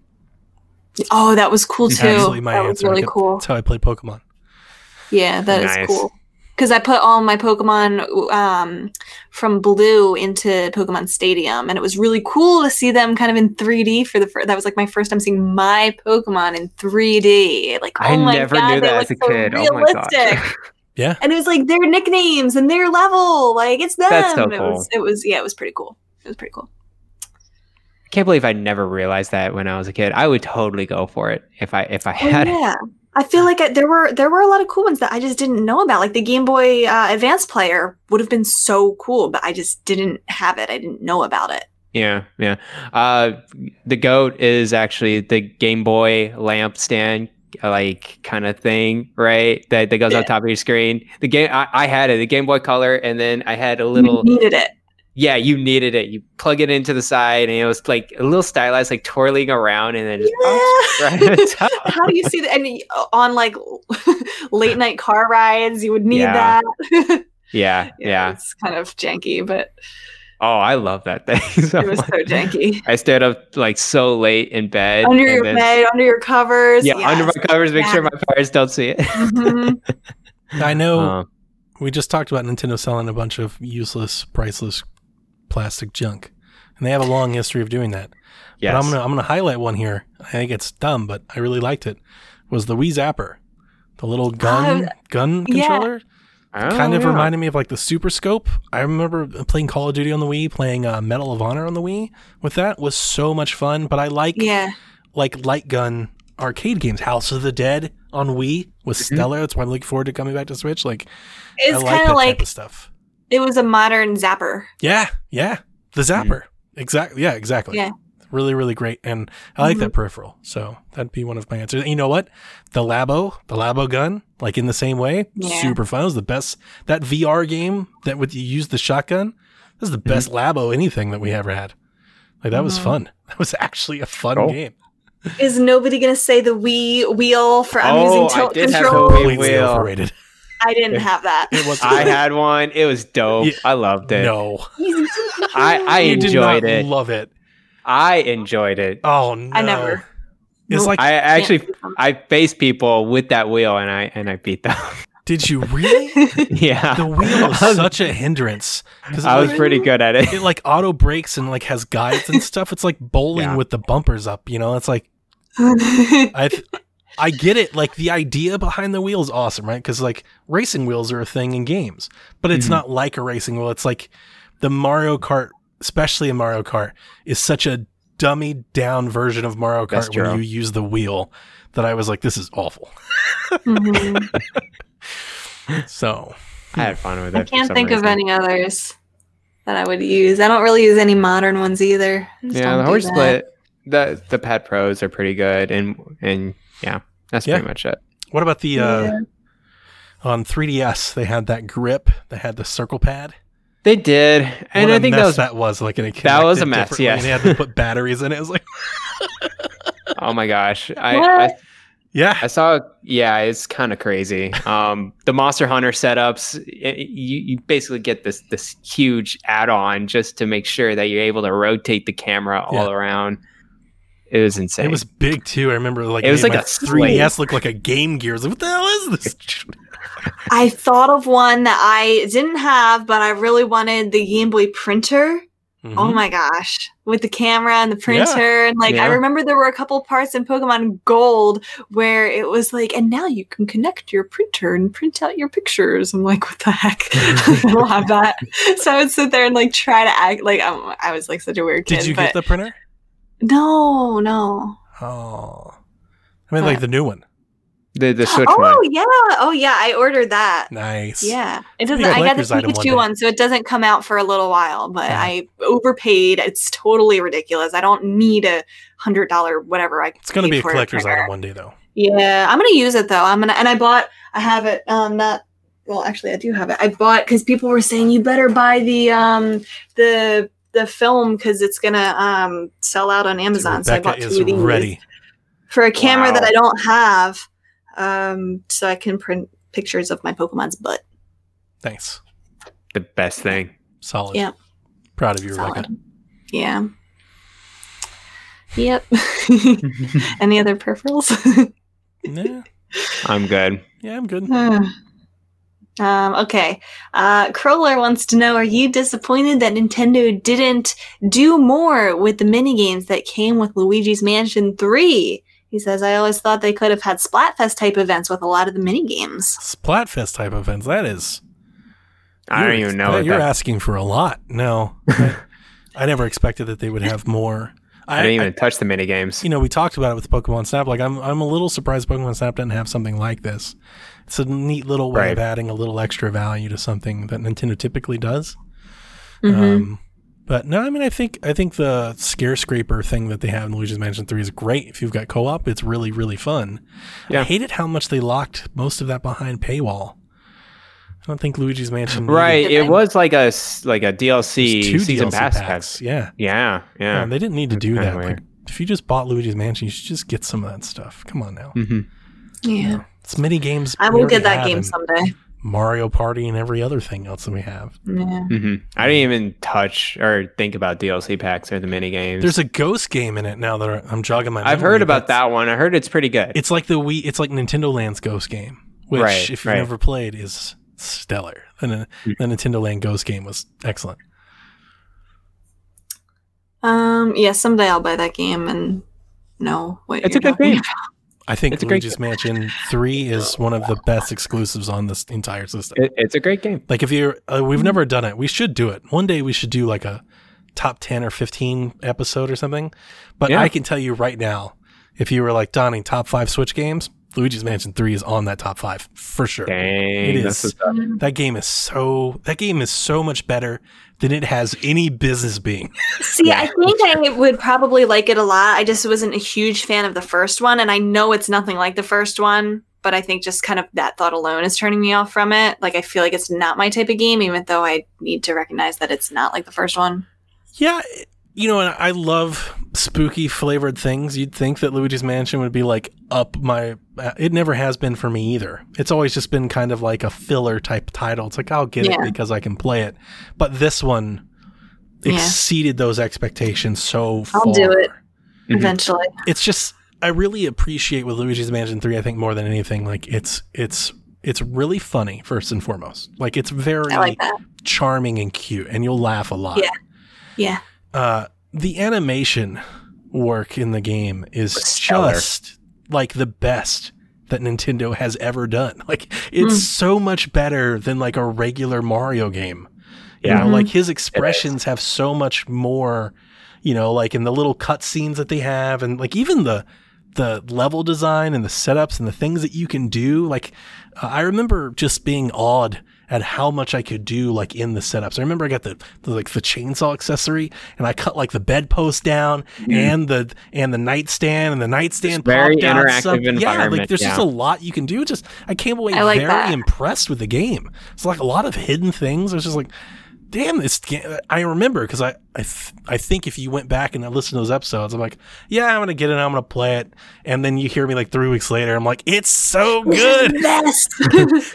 Oh, that was cool, too. Absolutely my that answer. was really get, cool. That's how I play Pokemon. Yeah, that nice. is cool. Because I put all my Pokemon um, from Blue into Pokemon Stadium, and it was really cool to see them kind of in three D for the first. That was like my first time seeing my Pokemon in three D. Like, oh I my never god, knew that as a so kid. Realistic. Oh my god. yeah. And it was like their nicknames and their level. Like it's them. That's so cool. It was. It was. Yeah. It was pretty cool. It was pretty cool. I can't believe I never realized that when I was a kid. I would totally go for it if I if I had. Oh, yeah. It. I feel like I, there were there were a lot of cool ones that I just didn't know about. Like the Game Boy uh, Advance player would have been so cool, but I just didn't have it. I didn't know about it. Yeah, yeah. Uh, the GOAT is actually the Game Boy lamp stand, like kind of thing, right? That that goes yeah. on top of your screen. The game I, I had it, the Game Boy Color, and then I had a little. You needed it. Yeah, you needed it. You plug it into the side, and it was like a little stylized, like twirling around, and then just yeah. right on top. How do you see that? And on like late night car rides, you would need yeah. that. yeah, yeah. It's kind of janky, but oh, I love that thing. So it was much. so janky. I stayed up like so late in bed, under your then, bed, under your covers. Yeah, yes. under my covers. Make yeah. sure my parents don't see it. mm-hmm. I know. Um, we just talked about Nintendo selling a bunch of useless, priceless. Plastic junk, and they have a long history of doing that. Yes. But I'm gonna I'm gonna highlight one here. I think it's dumb, but I really liked it. Was the Wii Zapper, the little gun uh, gun yeah. controller? Oh, kind of yeah. reminded me of like the Super Scope. I remember playing Call of Duty on the Wii, playing uh, Medal of Honor on the Wii. With that was so much fun. But I like yeah. like light gun arcade games. House of the Dead on Wii was mm-hmm. stellar. That's why I'm looking forward to coming back to Switch. Like it's I like that like- type of stuff. It was a modern Zapper. Yeah, yeah. The Zapper. Mm-hmm. Exactly. Yeah, exactly. Yeah. Really, really great. And I like mm-hmm. that peripheral. So that'd be one of my answers. And you know what? The Labo, the Labo gun, like in the same way, yeah. super fun. It was the best. That V R game that would you use the shotgun, that was the mm-hmm. best Labo anything that we ever had. Like that mm-hmm. was fun. That was actually a fun cool. game. Is nobody going to say the Wii wheel for I'm oh, using tilt control? Have the Wii wheel. Overrated. I didn't it, have that. It was I had one. It was dope. Yeah. I loved it. No. I, I you enjoyed did not it. love it. I enjoyed it. Oh, no. I never. It's like I actually I faced people with that wheel and I and I beat them. Did you really? yeah. The wheel is such a hindrance. It, I was like, pretty good at it. It like auto brakes and like has guides and stuff. It's like bowling yeah. with the bumpers up, you know? It's like I I get it. Like, the idea behind the wheel is awesome, right? Because, like, racing wheels are a thing in games, but it's mm-hmm. not like a racing wheel. It's like the Mario Kart, especially in Mario Kart, is such a dummy down version of Mario Kart when you use the wheel that I was like, this is awful. Mm-hmm. So I had fun with it. I can't think reason. of any others that I would use. I don't really use any modern ones either. Yeah, the horse split. The the pet pros are pretty good, and and yeah, that's yeah. pretty much it. What about the uh, yeah. on three D S? They had that grip. They had the circle pad. They did, and what I think that was that was like an that was a mess. Yes, and they had to put batteries in it. It was like, oh my gosh, I, I yeah, I saw. Yeah, it's kind of crazy. Um, the Monster Hunter setups, it, you you basically get this this huge add-on just to make sure that you're able to rotate the camera all yeah. around. It was insane. It was big too. I remember like it was like a three D S looked like a Game Gear. I was like, what the hell is this? I thought of one that I didn't have, but I really wanted the Game Boy printer. Mm-hmm. Oh my gosh. With the camera and the printer. Yeah. And like, yeah. I remember there were a couple parts in Pokemon Gold where it was like, and now you can connect your printer and print out your pictures. I'm like, what the heck? I don't have that. So I would sit there and like try to act like I'm, I was like such a weird kid. Did you but... get the printer? No, no. Oh. I mean, but... like the new one. The, the Switch oh, one. Oh, yeah. Oh, yeah. I ordered that. Nice. Yeah. It doesn't, I got the Pikachu one, so it doesn't come out for a little while, but yeah. I overpaid. It's totally ridiculous. I don't need a one hundred dollars whatever. I it's going to be a collector's item one day, though. Yeah. I'm going to use it, though. I'm going to, and I bought, I have it, um, not, well, actually, I do have it. I bought, because people were saying you better buy the, um, the, the film because it's going to, um, sell out on Amazon. So, so I bought two of these ready. For a camera wow. that I don't have. Um, so I can print pictures of my Pokemon's butt. Thanks. The best thing. Solid. Yeah. Proud of you, Solid. Rebecca. Yeah. Yep. Any other peripherals? No. I'm good. Yeah, I'm good. Uh, um, okay. Uh, Crowler wants to know, are you disappointed that Nintendo didn't do more with the minigames that came with Luigi's Mansion three? He says, I always thought they could have had Splatfest-type events with a lot of the minigames. Splatfest-type events? That is... I don't even know. That, you're that. asking for a lot. No. I, I never expected that they would have more. I, I didn't even I, touch the minigames. You know, we talked about it with Pokemon Snap. Like, I'm I'm a little surprised Pokemon Snap didn't have something like this. It's a neat little way right. of adding a little extra value to something that Nintendo typically does. Mm-hmm. Um But no, I mean, I think I think the scare scraper thing that they have in Luigi's Mansion three is great. If you've got co-op, it's really, really fun. Yeah. I hated how much they locked most of that behind paywall. I don't think Luigi's Mansion right. Needed. It was like a like a D L C two season D L C pass packs. packs. Yeah, yeah, yeah. Um, they didn't need to do that. Like, if you just bought Luigi's Mansion, you should just get some of that stuff. Come on now. Mm-hmm. Yeah, you know, it's mini games. I will get that game someday. Mario Party and every other thing else that we have. Yeah. Mm-hmm. I didn't even touch or think about D L C packs or the minigames. There's a ghost game in it now that I'm jogging my memory. I've heard about that one. I heard it's pretty good. It's like the Wii, it's like Nintendo Land's ghost game, which right, if you've right. never played is stellar. And the, the Nintendo Land ghost game was excellent. Um. Yeah, someday I'll buy that game and know what it's you're a good game. About. I think it's Luigi's Mansion three is one of the best exclusives on this entire system. It, it's a great game. Like if you're, uh, we've never done it. We should do it. One day we should do like a top ten or fifteen episode or something. But yeah. I can tell you right now, if you were like, Donnie, top five Switch games, Luigi's Mansion three is on that top five for sure. Dang, it is. That game is so, that game is so much better than it has any business being. See, I think I would probably like it a lot. I just wasn't a huge fan of the first one, and I know it's nothing like the first one, but I think just kind of that thought alone is turning me off from it. Like, I feel like it's not my type of game, even though I need to recognize that it's not like the first one. Yeah, you know, and I love spooky flavored things. You'd think that Luigi's Mansion would be like up my... It never has been for me either. It's always just been kind of like a filler type title. It's like, I'll get yeah. it because I can play it. But this one yeah. exceeded those expectations so far. I'll do it mm-hmm. eventually. It's just, I really appreciate with Luigi's Mansion three, I think more than anything, like it's, it's, it's really funny first and foremost. Like it's very like charming and cute and you'll laugh a lot. Yeah. Yeah. Uh, the animation work in the game is just like the best that Nintendo has ever done. Like it's mm. so much better than like a regular Mario game. You yeah. know, like his expressions have so much more, you know, like in the little cutscenes that they have, and like even the the level design and the setups and the things that you can do. Like uh, I remember just being awed at how much I could do like in the setups. I remember I got the, the like the chainsaw accessory, and I cut like the bedpost down mm. and the and the nightstand and the nightstand popped very down interactive stuff. Environment. Yeah, like there's yeah. just a lot you can do. Just I came away I like very that. impressed with the game. It's like a lot of hidden things. I was just like, damn, this game. I remember because I I, th- I think if you went back and I listened to those episodes, I'm like, yeah, I'm gonna get it, I'm gonna play it, and then you hear me like three weeks later, I'm like, it's so good.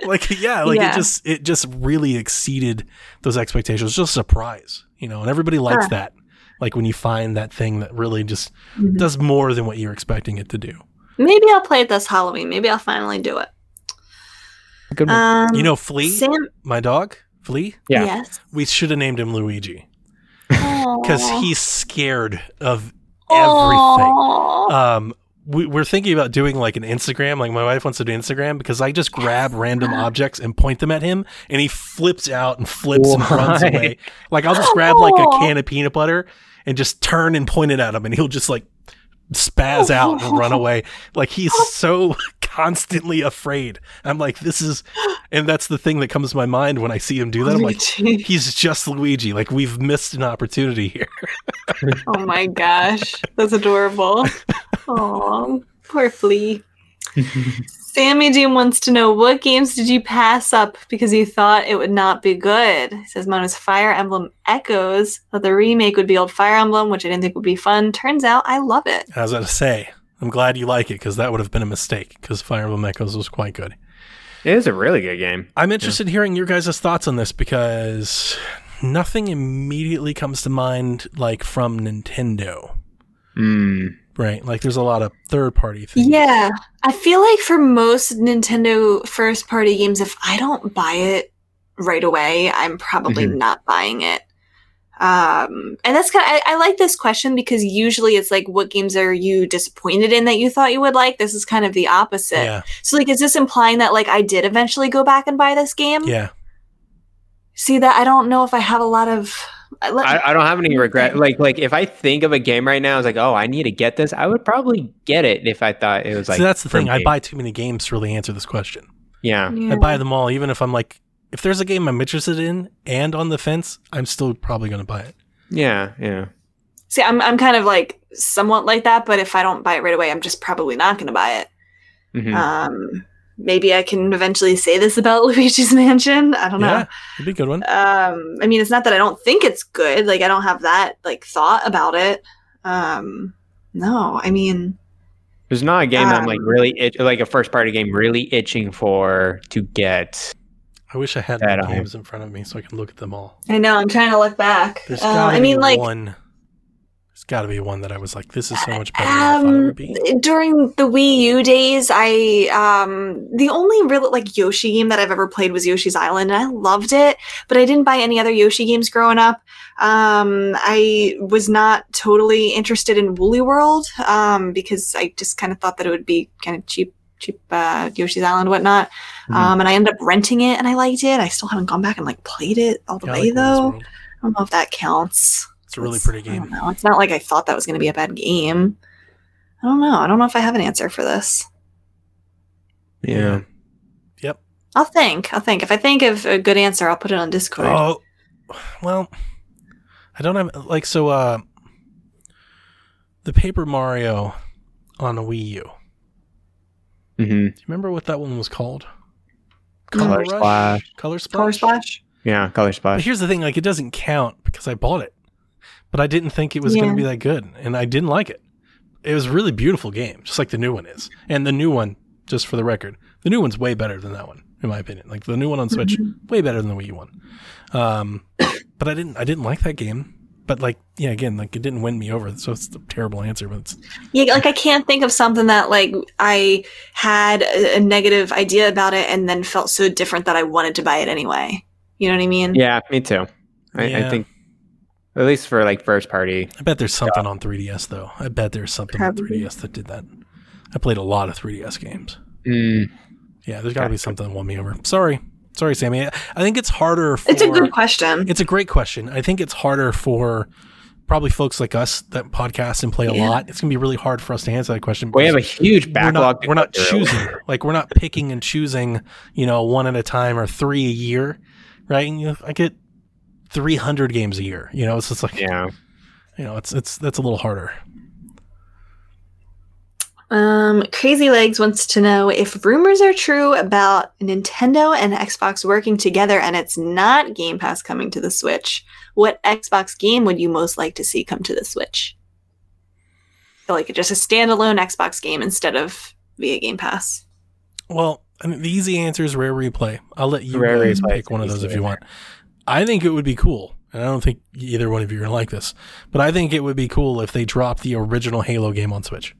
like yeah, like yeah. it just it just really exceeded those expectations. It's just a surprise, you know, and everybody likes huh. that. Like when you find that thing that really just mm-hmm. does more than what you're expecting it to do. Maybe I'll play it this Halloween. Maybe I'll finally do it. Good one. Um, you know, Flea, Sam- my dog. Flea? Yeah. Yes. We should have named him Luigi. Because he's scared of everything. Um, we, we're thinking about doing like an Instagram. Like my wife wants to do Instagram because I just grab random objects and point them at him, and he flips out and flips Why? and runs away. Like I'll just grab like a can of peanut butter and just turn and point it at him, and he'll just like spaz out and run away. Like he's so constantly afraid. I'm like, this is, and that's the thing that comes to my mind when I see him do that. I'm like, he's just Luigi. Like we've missed an opportunity here. Oh my gosh, that's adorable. Oh, poor Flea. Sammy G wants to know, what games did you pass up because you thought it would not be good? He says, mine was Fire Emblem Echoes. Thought the remake would be old Fire Emblem, which I didn't think would be fun. Turns out I love it. I was going to say, I'm glad you like it because that would have been a mistake because Fire Emblem Echoes was quite good. It is a really good game. I'm interested yeah. in hearing your guys' thoughts on this because nothing immediately comes to mind like from Nintendo. Hmm. Right, like there's a lot of third-party things. Yeah, I feel like for most Nintendo first-party games, if I don't buy it right away, I'm probably mm-hmm. not buying it. Um, and that's kind of, I, I like this question because usually it's like, what games are you disappointed in that you thought you would like? This is kind of the opposite. Yeah. So, like, is this implying that like I did eventually go back and buy this game? Yeah. See that I don't know if I have a lot of. I, I don't have any regret. Like, like if I think of a game right now, I was like, oh, I need to get this. I would probably get it if I thought it was like. So that's the thing. Game. I buy too many games to really answer this question. Yeah. yeah. I buy them all. Even if I'm like, if there's a game I'm interested in and on the fence, I'm still probably going to buy it. Yeah. Yeah. See, I'm I'm kind of like somewhat like that, but if I don't buy it right away, I'm just probably not going to buy it. Mm-hmm. Um, maybe I can eventually say this about Luigi's Mansion. I don't yeah, know. Yeah, it'd be a good one. Um, I mean, it's not that I don't think it's good. Like, I don't have that, like, thought about it. Um, no, I mean... There's not a game um, that I'm, like, really... Itch- like, a first-party game really itching for to get... I wish I had the games in front of me so I could look at them all. I know, I'm trying to look back. There's got to uh, be I mean, like, one... There's got to be one that I was like, this is so much better um, than I thought it would be. During the Wii U days, I um, the only real like Yoshi game that I've ever played was Yoshi's Island, and I loved it, but I didn't buy any other Yoshi games growing up. Um, I was not totally interested in Woolly World um, because I just kind of thought that it would be kind of cheap, cheap uh, Yoshi's Island and whatnot. Mm-hmm. Um, and I ended up renting it, and I liked it. I still haven't gone back and like played it all the yeah, way, like though. I don't know if that counts. It's a really pretty game. I don't know. It's not like I thought that was going to be a bad game. I don't know. I don't know if I have an answer for this. Yeah. Yep. I'll think. I'll think. If I think of a good answer, I'll put it on Discord. Oh, well, I don't have like so. Uh, the Paper Mario on a Wii U. Mm-hmm. Do you remember what that one was called? Color mm-hmm. Splash. Color Splash. Color Splash. Yeah, Color Splash. But here's the thing: like, it doesn't count because I bought it. But I didn't think it was yeah. going to be that good, and I didn't like it. It was a really beautiful game, just like the new one is. And the new one, just for the record, the new one's way better than that one, in my opinion. Like the new one on Switch, mm-hmm. way better than the Wii U one. Um, but I didn't, I didn't like that game. But like, yeah, again, like it didn't win me over, so it's a terrible answer. But it's yeah, like I can't think of something that like I had a, a negative idea about it, and then felt so different that I wanted to buy it anyway. You know what I mean? Yeah, me too. I, yeah. I think. At least for like first party. I bet there's something yeah. on three D S though. I bet there's something Probably. on three D S that did that. I played a lot of three D S games. Mm. Yeah, there's got to be something that won me over. Sorry. Sorry, Sammy. I think it's harder for... It's a good question. It's a great question. I think it's harder for probably folks like us that podcast and play a yeah. lot. It's going to be really hard for us to answer that question. We have a huge backlog. We're not, we're not choosing. Like, we're not picking and choosing, you know, one at a time or three a year, right? And, you know, I get three hundred games a year. You know, it's just like... Yeah. You know, it's it's that's a little harder. Um, Crazy Legs wants to know if rumors are true about Nintendo and Xbox working together and it's not Game Pass coming to the Switch, what Xbox game would you most like to see come to the Switch? So like just a standalone Xbox game instead of via Game Pass. Well, I mean, the easy answer is Rare Replay. I'll let you Rare guys replay. pick one of those if you want. I think it would be cool. And I don't think either one of you are going to like this, but I think it would be cool if they dropped the original Halo game on Switch.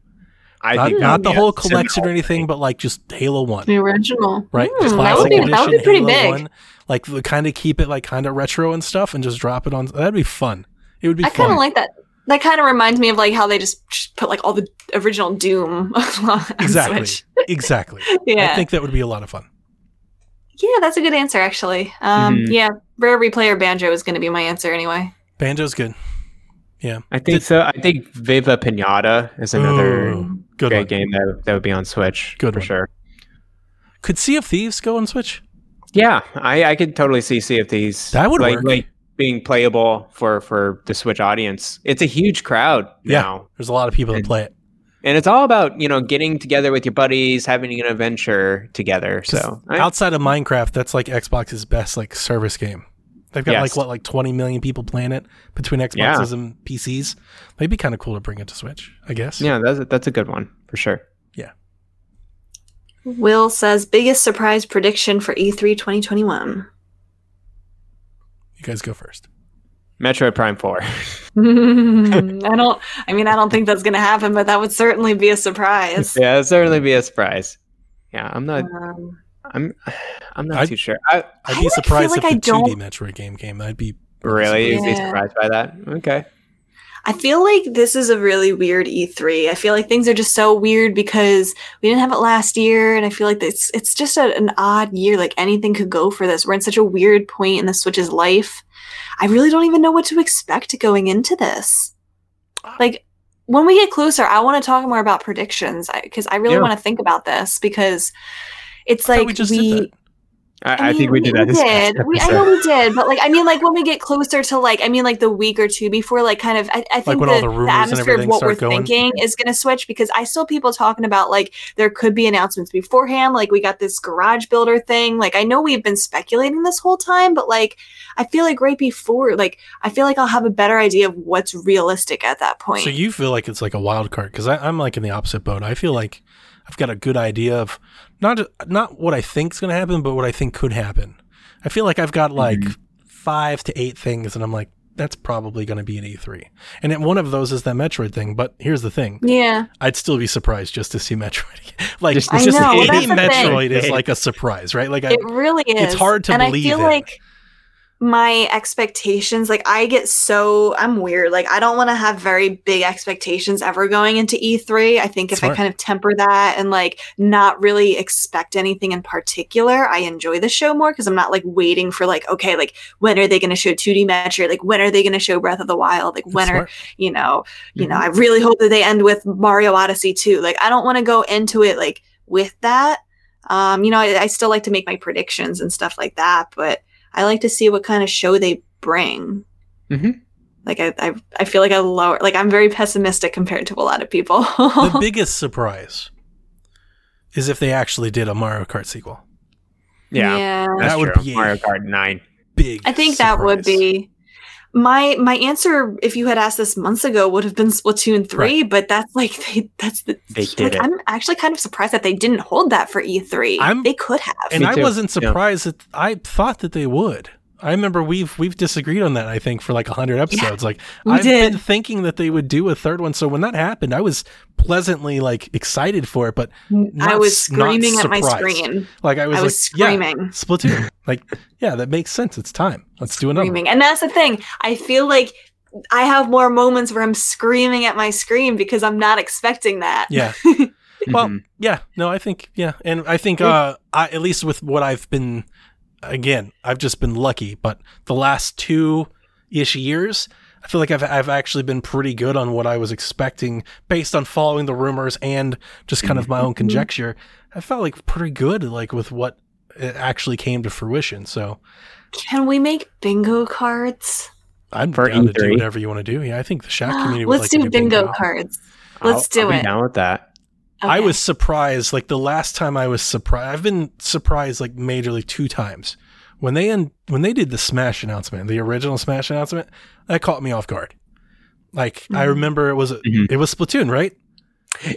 I not, think not the yeah, whole collection or anything, but like just Halo one, the original, right? Mm, just that, would be, edition, that would be pretty Halo big. one, like the kind of keep it like kind of retro and stuff, and just drop it on. That'd be fun. It would be. I kind of like that. That kind of reminds me of like how they just put like all the original Doom on exactly, Switch. exactly. Yeah, I think that would be a lot of fun. Yeah, that's a good answer actually. Um, mm-hmm. Yeah, Rare Replay or Banjo is going to be my answer anyway. Banjo's good. Yeah, I think Did, so. I think Viva Pinata is another ooh, good great one. game that, that would be on Switch good for one. sure. Could Sea of Thieves go on Switch? Yeah, I, I could totally see Sea of Thieves. That would like, work. Like being playable for, for the Switch audience. It's a huge crowd yeah, now. There's a lot of people and, that play it. And it's all about, you know, getting together with your buddies, having an adventure together. So I, outside of Minecraft, that's like Xbox's best like service game. They've got yes. like what, like twenty million people playing it between Xboxes yeah. and P Cs. They'd be kind of cool to bring it to Switch, I guess. Yeah, that's a, that's a good one for sure. Yeah. Will says biggest surprise prediction for E three twenty twenty-one. You guys go first. Metroid Prime four. I don't. I mean, I don't think that's going to happen, but that would certainly be a surprise. Yeah, it'd certainly be a surprise. Yeah, I'm not. Um, I'm. I'm not I'd, too sure. I, I'd be I surprised like if like the I two D Metroid game came. I'd be really yeah. surprised by that. Okay. I feel like this is a really weird E three. I feel like things are just so weird because we didn't have it last year, and I feel like it's it's just a, an odd year. Like anything could go for this. We're in such a weird point in the Switch's life. I really don't even know what to expect going into this. Like when we get closer, I want to talk more about predictions because I, I really yeah. want to think about this because it's I like we. Just we did that. I, I, I mean, think we did. We did. We, I know we did, but like, I mean, like when we get closer to like, I mean, like the week or two before, like, kind of, I, I think like the, the, the atmosphere of what we're going. thinking is going to switch because I still people talking about like there could be announcements beforehand. Like we got this garage builder thing. Like I know we've been speculating this whole time, but like I feel like right before, like I feel like I'll have a better idea of what's realistic at that point. So you feel like it's like a wild card because I'm like in the opposite boat. I feel like I've got a good idea of. Not not what I think is going to happen, but what I think could happen. I feel like I've got like mm-hmm. five to eight things, and I'm like, that's probably going to be an E three. And then one of those is that Metroid thing, but here's the thing. Yeah. I'd still be surprised just to see Metroid again. Like, just, just know, any Metroid thing. is like a surprise, right? Like, It I, really is. It's hard to and believe I feel in. Like my expectations, like I get so, I'm weird. Like I don't want to have very big expectations ever going into E three. I think if Smart. I kind of temper that and like not really expect anything in particular, I enjoy the show more because I'm not like waiting for like, okay, like when are they going to show two D Metroid? Like when are they going to show Breath of the Wild? Like when Smart. are, you know, you mm-hmm. know, I really hope that they end with Mario Odyssey too. Like I don't want to go into it like with that. Um, you know, I, I still like to make my predictions and stuff like that, but I like to see what kind of show they bring. Mm-hmm. Like I, I, I feel like I lower. Like I'm very pessimistic compared to a lot of people. The biggest surprise is if they actually did a Mario Kart sequel. Yeah, yeah. that would true. be Mario Kart nine. Big. I think surprise. that would be my my answer. If you had asked this months ago, would have been Splatoon three. Right. But that's like they, that's the. They did like, it. I'm actually kind of surprised that they didn't hold that for E three. I'm, they could have. And I wasn't surprised yeah. that I thought that they would. I remember we've we've disagreed on that. I think for like a hundred episodes. Yeah, like I've did. been thinking that they would do a third one. So when that happened, I was pleasantly like excited for it, but not, I was screaming at my screen. Like I was, I was like, screaming yeah, Splatoon. Like yeah, that makes sense. It's time. Let's do another. Screaming. And that's the thing. I feel like I have more moments where I'm screaming at my screen because I'm not expecting that. Yeah. Well, mm-hmm. yeah, no, I think, yeah. And I think, uh, I, at least with what I've been, again, I've just been lucky, but the last two-ish years, I feel like I've I've actually been pretty good on what I was expecting based on following the rumors and just kind of my own conjecture. I felt like pretty good, like with what it actually came to fruition. So, can we make bingo cards? I'm down to do whatever you want to do. Yeah, I think the Shack community would like to do bingo. Let's do bingo cards. Let's do it. I'll be down with that. Okay. I was surprised, like the last time I was surprised, I've been surprised like majorly two times. When they un- when they did the Smash announcement, the original Smash announcement, that caught me off guard. Like, mm-hmm. I remember it was mm-hmm. it was Splatoon, right?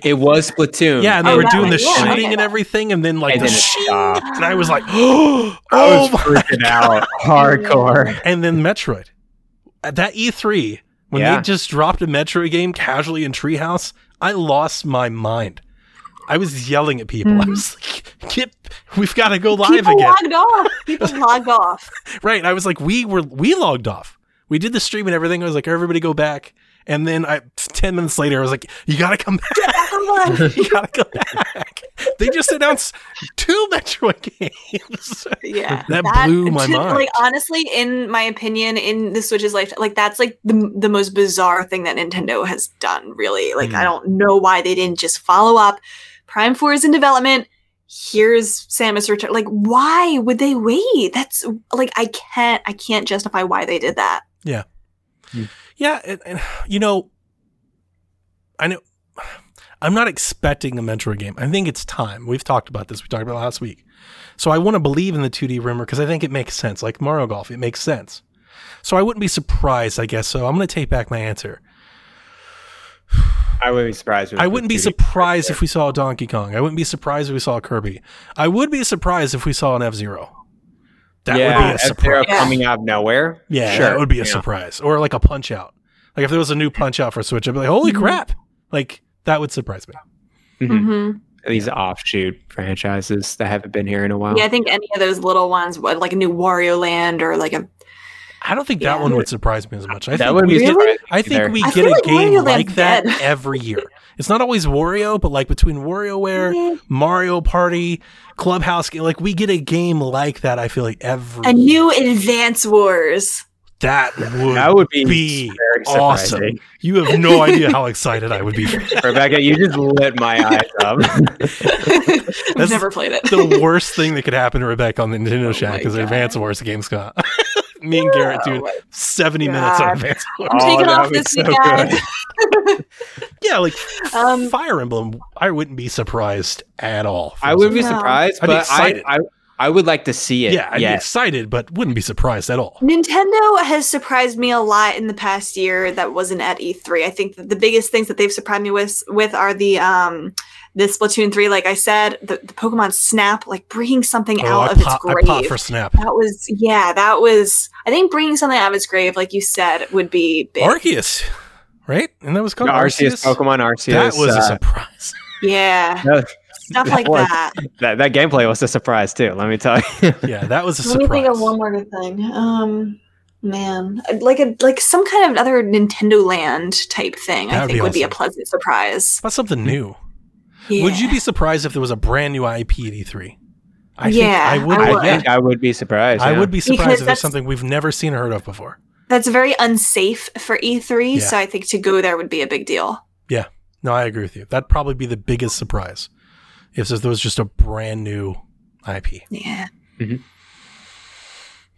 It was Splatoon. Yeah, and they oh, were doing was, the yeah, shooting and everything, and then like and the shing, and I was like, oh, I was oh freaking God. out hardcore. And then Metroid. At that E three, when yeah. they just dropped a Metroid game casually in Treehouse, I lost my mind. I was yelling at people. Mm-hmm. I was like, "Get, we've got to go live people again." People logged off. People logged off. Right. I was like, "We were, we logged off. We did the stream and everything." I was like, "Everybody, go back." And then I, ten minutes later, I was like, "You got to come back. Get back online. You got to come back." They just announced two Metroid games. Yeah, that, that blew my to, mind. Like, honestly, in my opinion, in the Switch's life, like that's like the the most bizarre thing that Nintendo has done. Really, like mm. I don't know why they didn't just follow up. Prime four is in development. Here's Samus Return. Like, why would they wait? That's like, I can't, I can't justify why they did that. Yeah. Mm. Yeah. And, and, you know, I know I'm not expecting a Metroid game. I think it's time. We've talked about this. We talked about it last week. So I want to believe in the two D rumor because I think it makes sense. Like Mario Golf, it makes sense. So I wouldn't be surprised, I guess. So I'm going to take back my answer. I wouldn't be surprised. I wouldn't be surprised if we saw a Donkey Kong. I wouldn't be surprised if we saw a Kirby. I would be surprised if we saw an F-Zero. That yeah, would be a F-Zero surprise. Coming out of nowhere. Yeah, sure. That would be a yeah. surprise. Or like a Punch-Out. Like if there was a new Punch-Out for Switch, I'd be like, holy mm-hmm. crap. Like that would surprise me. Mm-hmm. Mm-hmm. These offshoot franchises that haven't been here in a while. Yeah, I think any of those little ones, like a new Wario Land or like a... I don't think that yeah. one would surprise me as much. I that think we, really? I think we I get a like game Wario like that dead. every year. It's not always Wario, but like between WarioWare, mm-hmm. Mario Party, Clubhouse, like we get a game like that, I feel like every A year. New Advance Wars. That would, that would be, be very awesome. You have no idea how excited I would be. Rebecca, you just lit my eyes up. I've never played it. The worst thing that could happen to Rebecca on the Nintendo oh Shack is Advance Wars games gone. Me and Garrett do oh seventy God. minutes on Advance Wars. I'm taking oh, off this so weekend. Yeah, like um, Fire Emblem, I wouldn't be surprised at all. I wouldn't be surprised, but I'd be excited. I, I, I would like to see it. Yeah, I'd yes. be excited, but wouldn't be surprised at all. Nintendo has surprised me a lot in the past year that wasn't at E three. I think that the biggest things that they've surprised me with with are the um, the Splatoon three, like I said, the, the Pokemon Snap, like bringing something oh, out I of pop, its grave. I pop for Snap. That was, yeah, that was, I think bringing something out of its grave, like you said, would be big. Arceus, right? And that was called Arceus. Arceus, Pokemon Arceus. That was uh, a surprise. Yeah. No. Stuff like that, was, that. That that gameplay was a surprise too. Let me tell you. Yeah, that was a surprise. Let me think of one more thing. Um, man, like a like some kind of other Nintendo Land type thing. That'd I think be would awesome. be a pleasant surprise. About something new. Yeah. Would you be surprised if there was a brand new I P at E three? I yeah, think I would. I, would. I think I would be surprised. I yeah. would be surprised because if there's something we've never seen or heard of before. That's very unsafe for E three, yeah. so I think to go there would be a big deal. Yeah, no, I agree with you. That'd probably be the biggest surprise. If there was just a brand new I P. Yeah. Mm-hmm.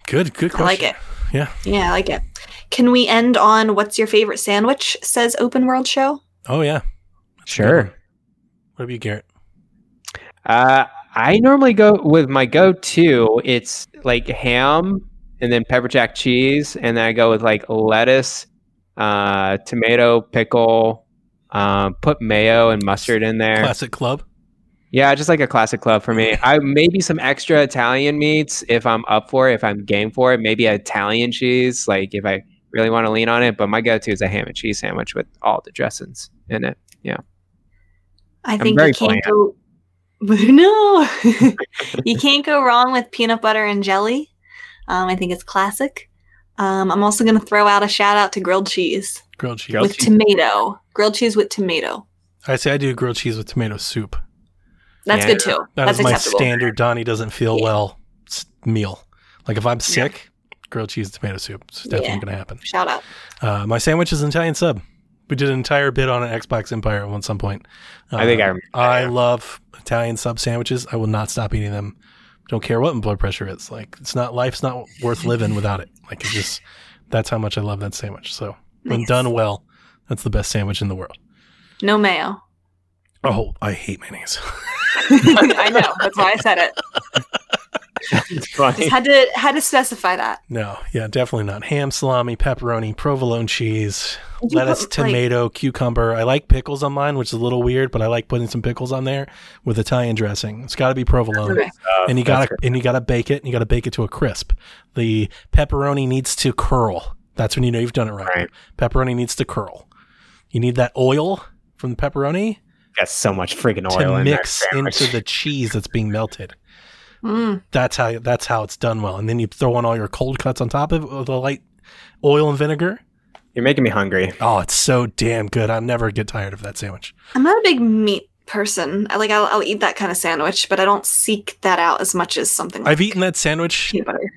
Good, good question. I like it. Yeah. Yeah, I like it. Can we end on what's your favorite sandwich, says Open World Show? Oh, yeah. That's sure. What about you, Garrett? Uh, I normally go with my go-to. It's like ham and then pepper jack cheese. And then I go with like lettuce, uh, tomato, pickle, um, put mayo and mustard in there. Classic club. Yeah, just like a classic club for me. I maybe some extra Italian meats if I'm up for it, if I'm game for it. Maybe Italian cheese, like if I really want to lean on it. But my go-to is a ham and cheese sandwich with all the dressings in it. Yeah, I I'm think you can't bland. go. No, you can't go wrong with peanut butter and jelly. Um, I think it's classic. Um, I'm also going to throw out a shout out to grilled cheese. Grilled cheese with grilled cheese. tomato. Grilled cheese with tomato. I say I do grilled cheese with tomato soup. That's yeah. good too. That That's is my acceptable. standard Donnie doesn't feel yeah. well meal. Like if I'm sick, yeah. grilled cheese and tomato soup. It's definitely yeah. going to happen. Shout out. Uh, my sandwich is an Italian sub. We did an entire bit on an Xbox Empire at one some point. Uh, I think I remember. I yeah. love Italian sub sandwiches. I will not stop eating them. Don't care what blood pressure is. Like it's not life's not worth living without it. Like it's just that's how much I love that sandwich. So nice. When done well, that's the best sandwich in the world. No mayo. Oh, I hate mayonnaise. I know. That's why I said it. Just had to had to specify that. No, yeah, definitely not. Ham, salami, pepperoni, provolone cheese, you lettuce, put, tomato, like, cucumber. I like pickles on mine, which is a little weird, but I like putting some pickles on there with Italian dressing. It's got to be provolone, okay. uh, and you got and you got to bake it, and you got to bake it to a crisp. The pepperoni needs to curl. That's when you know you've done it right. right. Pepperoni needs to curl. You need that oil from the pepperoni. Got so much friggin' oil to in mix there, into the cheese that's being melted. Mm. That's how that's how it's done well, and then you throw on all your cold cuts on top of it with a light oil and vinegar. You're making me hungry. Oh, it's so damn good. I'll never get tired of that sandwich. I'm not a big meat person. I like I'll, I'll eat that kind of sandwich, but I don't seek that out as much as something. Like I've eaten that sandwich, peanut butter.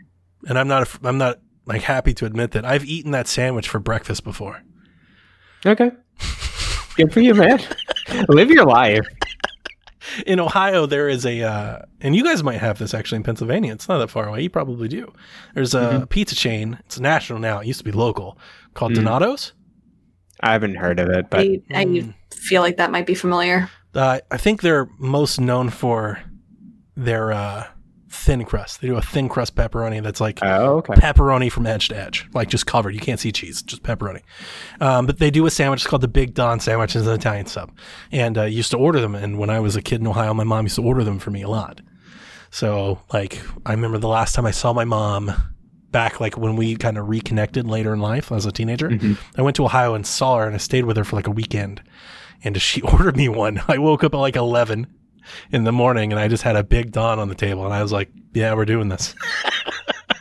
And I'm not a, I'm not like happy to admit that I've eaten that sandwich for breakfast before. Okay, good for you, man. Live your life. In Ohio, there is a, uh, and you guys might have this actually in Pennsylvania. It's not that far away. You probably do. There's a mm-hmm. pizza chain. It's national now. It used to be local called mm. Donato's. I haven't heard of it, but I, I mm. feel like that might be familiar. Uh, I think they're most known for their uh, thin crust. They do a thin crust pepperoni that's like oh, okay. pepperoni from edge to edge, like just covered. You can't see cheese, just pepperoni. Um, but they do a sandwich called the Big Don sandwich. It's an Italian sub. And I uh, used to order them. And when I was a kid in Ohio, my mom used to order them for me a lot. So like I remember the last time I saw my mom back, like when we kind of reconnected later in life as a teenager, mm-hmm. I went to Ohio and saw her and I stayed with her for like a weekend. And she ordered me one. I woke up at like eleven in the morning and I just had a Big Don on the table and I was like, yeah, we're doing this.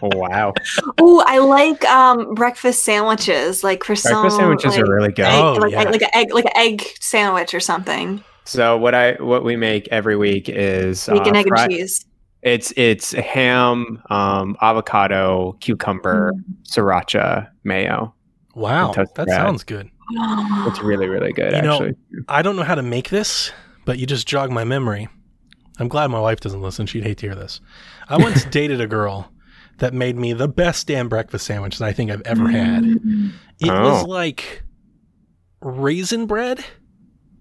Wow. Oh, I like um breakfast sandwiches, like croissant. Breakfast sandwiches like, are really good. Egg, oh, like, yeah. like, like an egg like an egg sandwich or something. So what I what we make every week is uh, an egg fry- and cheese. It's it's ham, um, avocado, cucumber, mm-hmm. sriracha, mayo. Wow, that bread. sounds good. It's really, really good, you actually. Know, I don't know how to make this. But you just jogged my memory. I'm glad my wife doesn't listen. She'd hate to hear this. I once dated a girl that made me the best damn breakfast sandwich that I think I've ever had. It oh. was like raisin bread,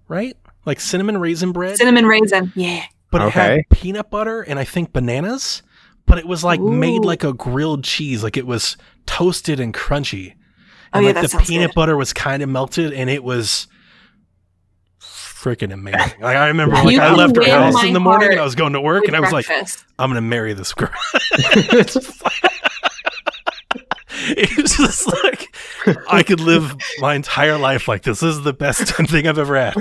right? Like cinnamon raisin bread. Cinnamon raisin, yeah. But okay. it had peanut butter and I think bananas. But it was like Ooh. made like a grilled cheese. Like it was toasted and crunchy. And oh, yeah, like that the peanut good. butter was kind of melted and it was freaking amazing. Like I remember like you I left her house in the morning and I was going to work and I was breakfast. like, I'm gonna marry this girl. It's just like, it was just like I could live my entire life like this. This is the best thing I've ever had.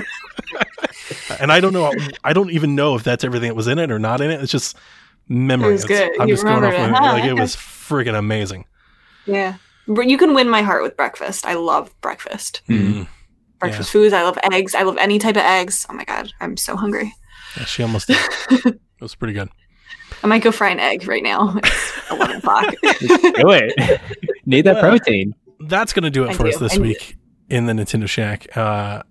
And I don't know I don't even know if that's everything that was in it or not in it. It's just memory. It was good. I'm you just going off it. My, like it was freaking amazing. Yeah. You can win my heart with breakfast. I love breakfast. Mm-hmm. Breakfast yeah. foods. I love eggs. I love any type of eggs. Oh my god, I'm so hungry. Yeah, she almost did. It was pretty good. I might go fry an egg right now. It's eleven o'clock. Do it. Need that protein. That's gonna do it I for do. us this I week do. in the Nintendo Shack. Uh,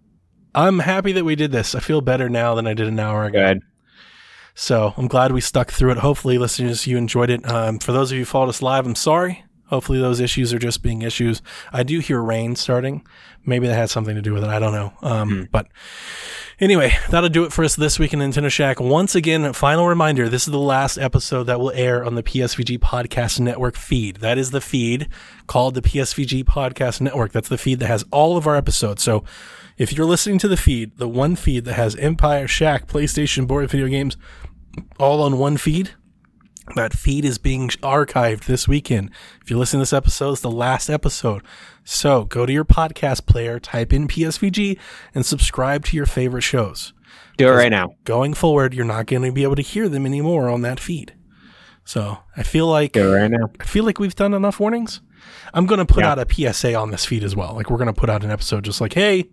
I'm happy that we did this. I feel better now than I did an hour ago. Good. So I'm glad we stuck through it. Hopefully, listeners, you enjoyed it. Um, for those of you who followed us live, I'm sorry. Hopefully those issues are just being issues. I do hear rain starting. Maybe that has something to do with it. I don't know. Um, mm-hmm. But anyway, that'll do it for us this week in Nintendo Shack. Once again, a final reminder, this is the last episode that will air on the P S V G Podcast Network feed. That is the feed called the P S V G Podcast Network. That's the feed that has all of our episodes. So if you're listening to the feed, the one feed that has Empire, Shack, PlayStation, board video games, all on one feed, that feed is being archived this weekend. If you listen to this episode, it's the last episode. So go to your podcast player, type in P S V G, and subscribe to your favorite shows. Do it right now. Going forward, you're not going to be able to hear them anymore on that feed. So I feel like Do it right now. I feel like we've done enough warnings. I'm going to put yeah. out a P S A on this feed as well. Like we're going to put out an episode just like, hey,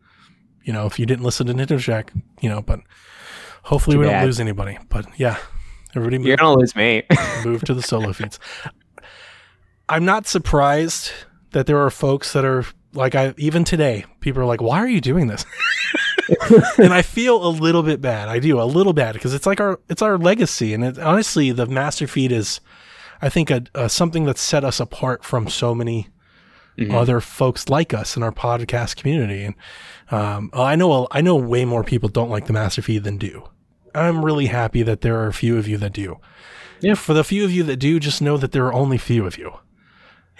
you know, if you didn't listen to Nintendo Shack, you know, but hopefully Too we bad. don't lose anybody. But yeah, everybody move, You're going to lose me. move to the solo feeds. I'm not surprised that there are folks that are like, I even today, people are like, why are you doing this? And I feel a little bit bad. I do a little bad because it's like our, it's our legacy. And it, honestly, the master feed is, I think, a, a, something that's set us apart from so many mm-hmm. other folks like us in our podcast community. And um, I know, I know way more people don't like the master feed than do. I'm really happy that there are a few of you that do. Yeah. For the few of you that do, just know that there are only few of you.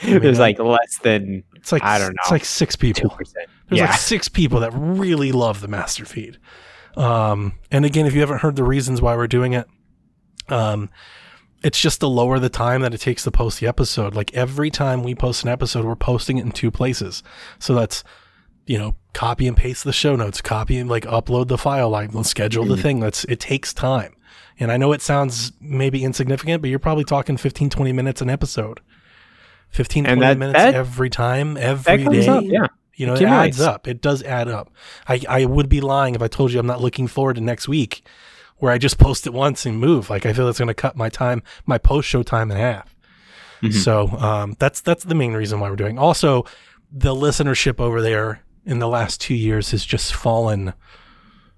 I mean, there's like less than, it's like, I don't know. It's like six people. two percent There's yeah. like six people that really love the master feed. Um, and again, if you haven't heard the reasons why we're doing it, um, it's just to lower the time that it takes to post the episode. Like every time we post an episode, we're posting it in two places. So that's, you know, copy and paste the show notes, copy and like upload the file, like let's schedule the thing. That's, it takes time. And I know it sounds maybe insignificant, but you're probably talking fifteen, twenty minutes an episode. fifteen, twenty minutes that, every time, every day. Up, yeah. You know, it, it adds nice. up. It does add up. I, I would be lying if I told you I'm not looking forward to next week where I just post it once and move. Like, I feel that's going to cut my time, my post-show time in half. Mm-hmm. So um, that's that's the main reason why we're doing. Also, the listenership over there in the last two years has just fallen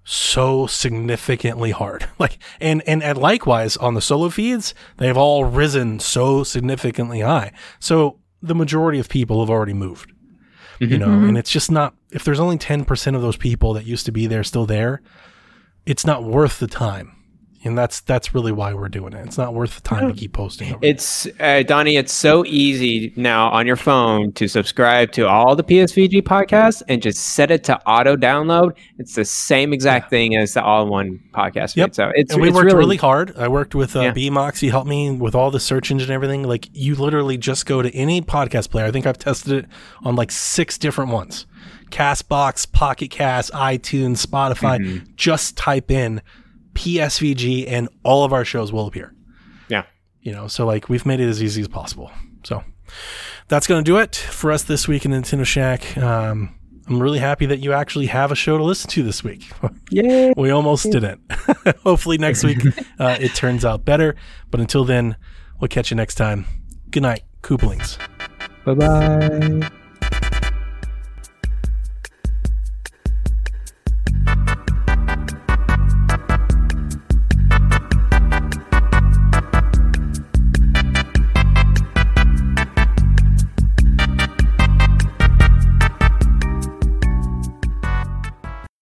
so significantly hard. Like, and, and, and likewise on the solo feeds, they've all risen so significantly high. So the majority of people have already moved, mm-hmm. you know, mm-hmm. and it's just not, if there's only ten percent of those people that used to be there still there, it's not worth the time. And that's, that's really why we're doing it. It's not worth the time yeah. to keep posting. Over it's uh, Donnie, it's so easy now on your phone to subscribe to all the P S V G podcasts and just set it to auto download. It's the same exact yeah. thing as the all-in-one podcast. Yep. Feed. So it's, and we it's worked really, really hard. I worked with uh, yeah. B MOX. He helped me with all the search engine and everything. Like you literally just go to any podcast player. I think I've tested it on like six different ones. Castbox, Pocket Cast, iTunes, Spotify. Mm-hmm. Just type in P S V G and all of our shows will appear. Yeah. You know, so like we've made it as easy as possible. So that's going to do it for us this week in Nintendo Shack. Um, I'm really happy that you actually have a show to listen to this week. Yay. We almost yeah. didn't. Hopefully next week uh, it turns out better. But until then, we'll catch you next time. Good night, Koopalings. Bye-bye.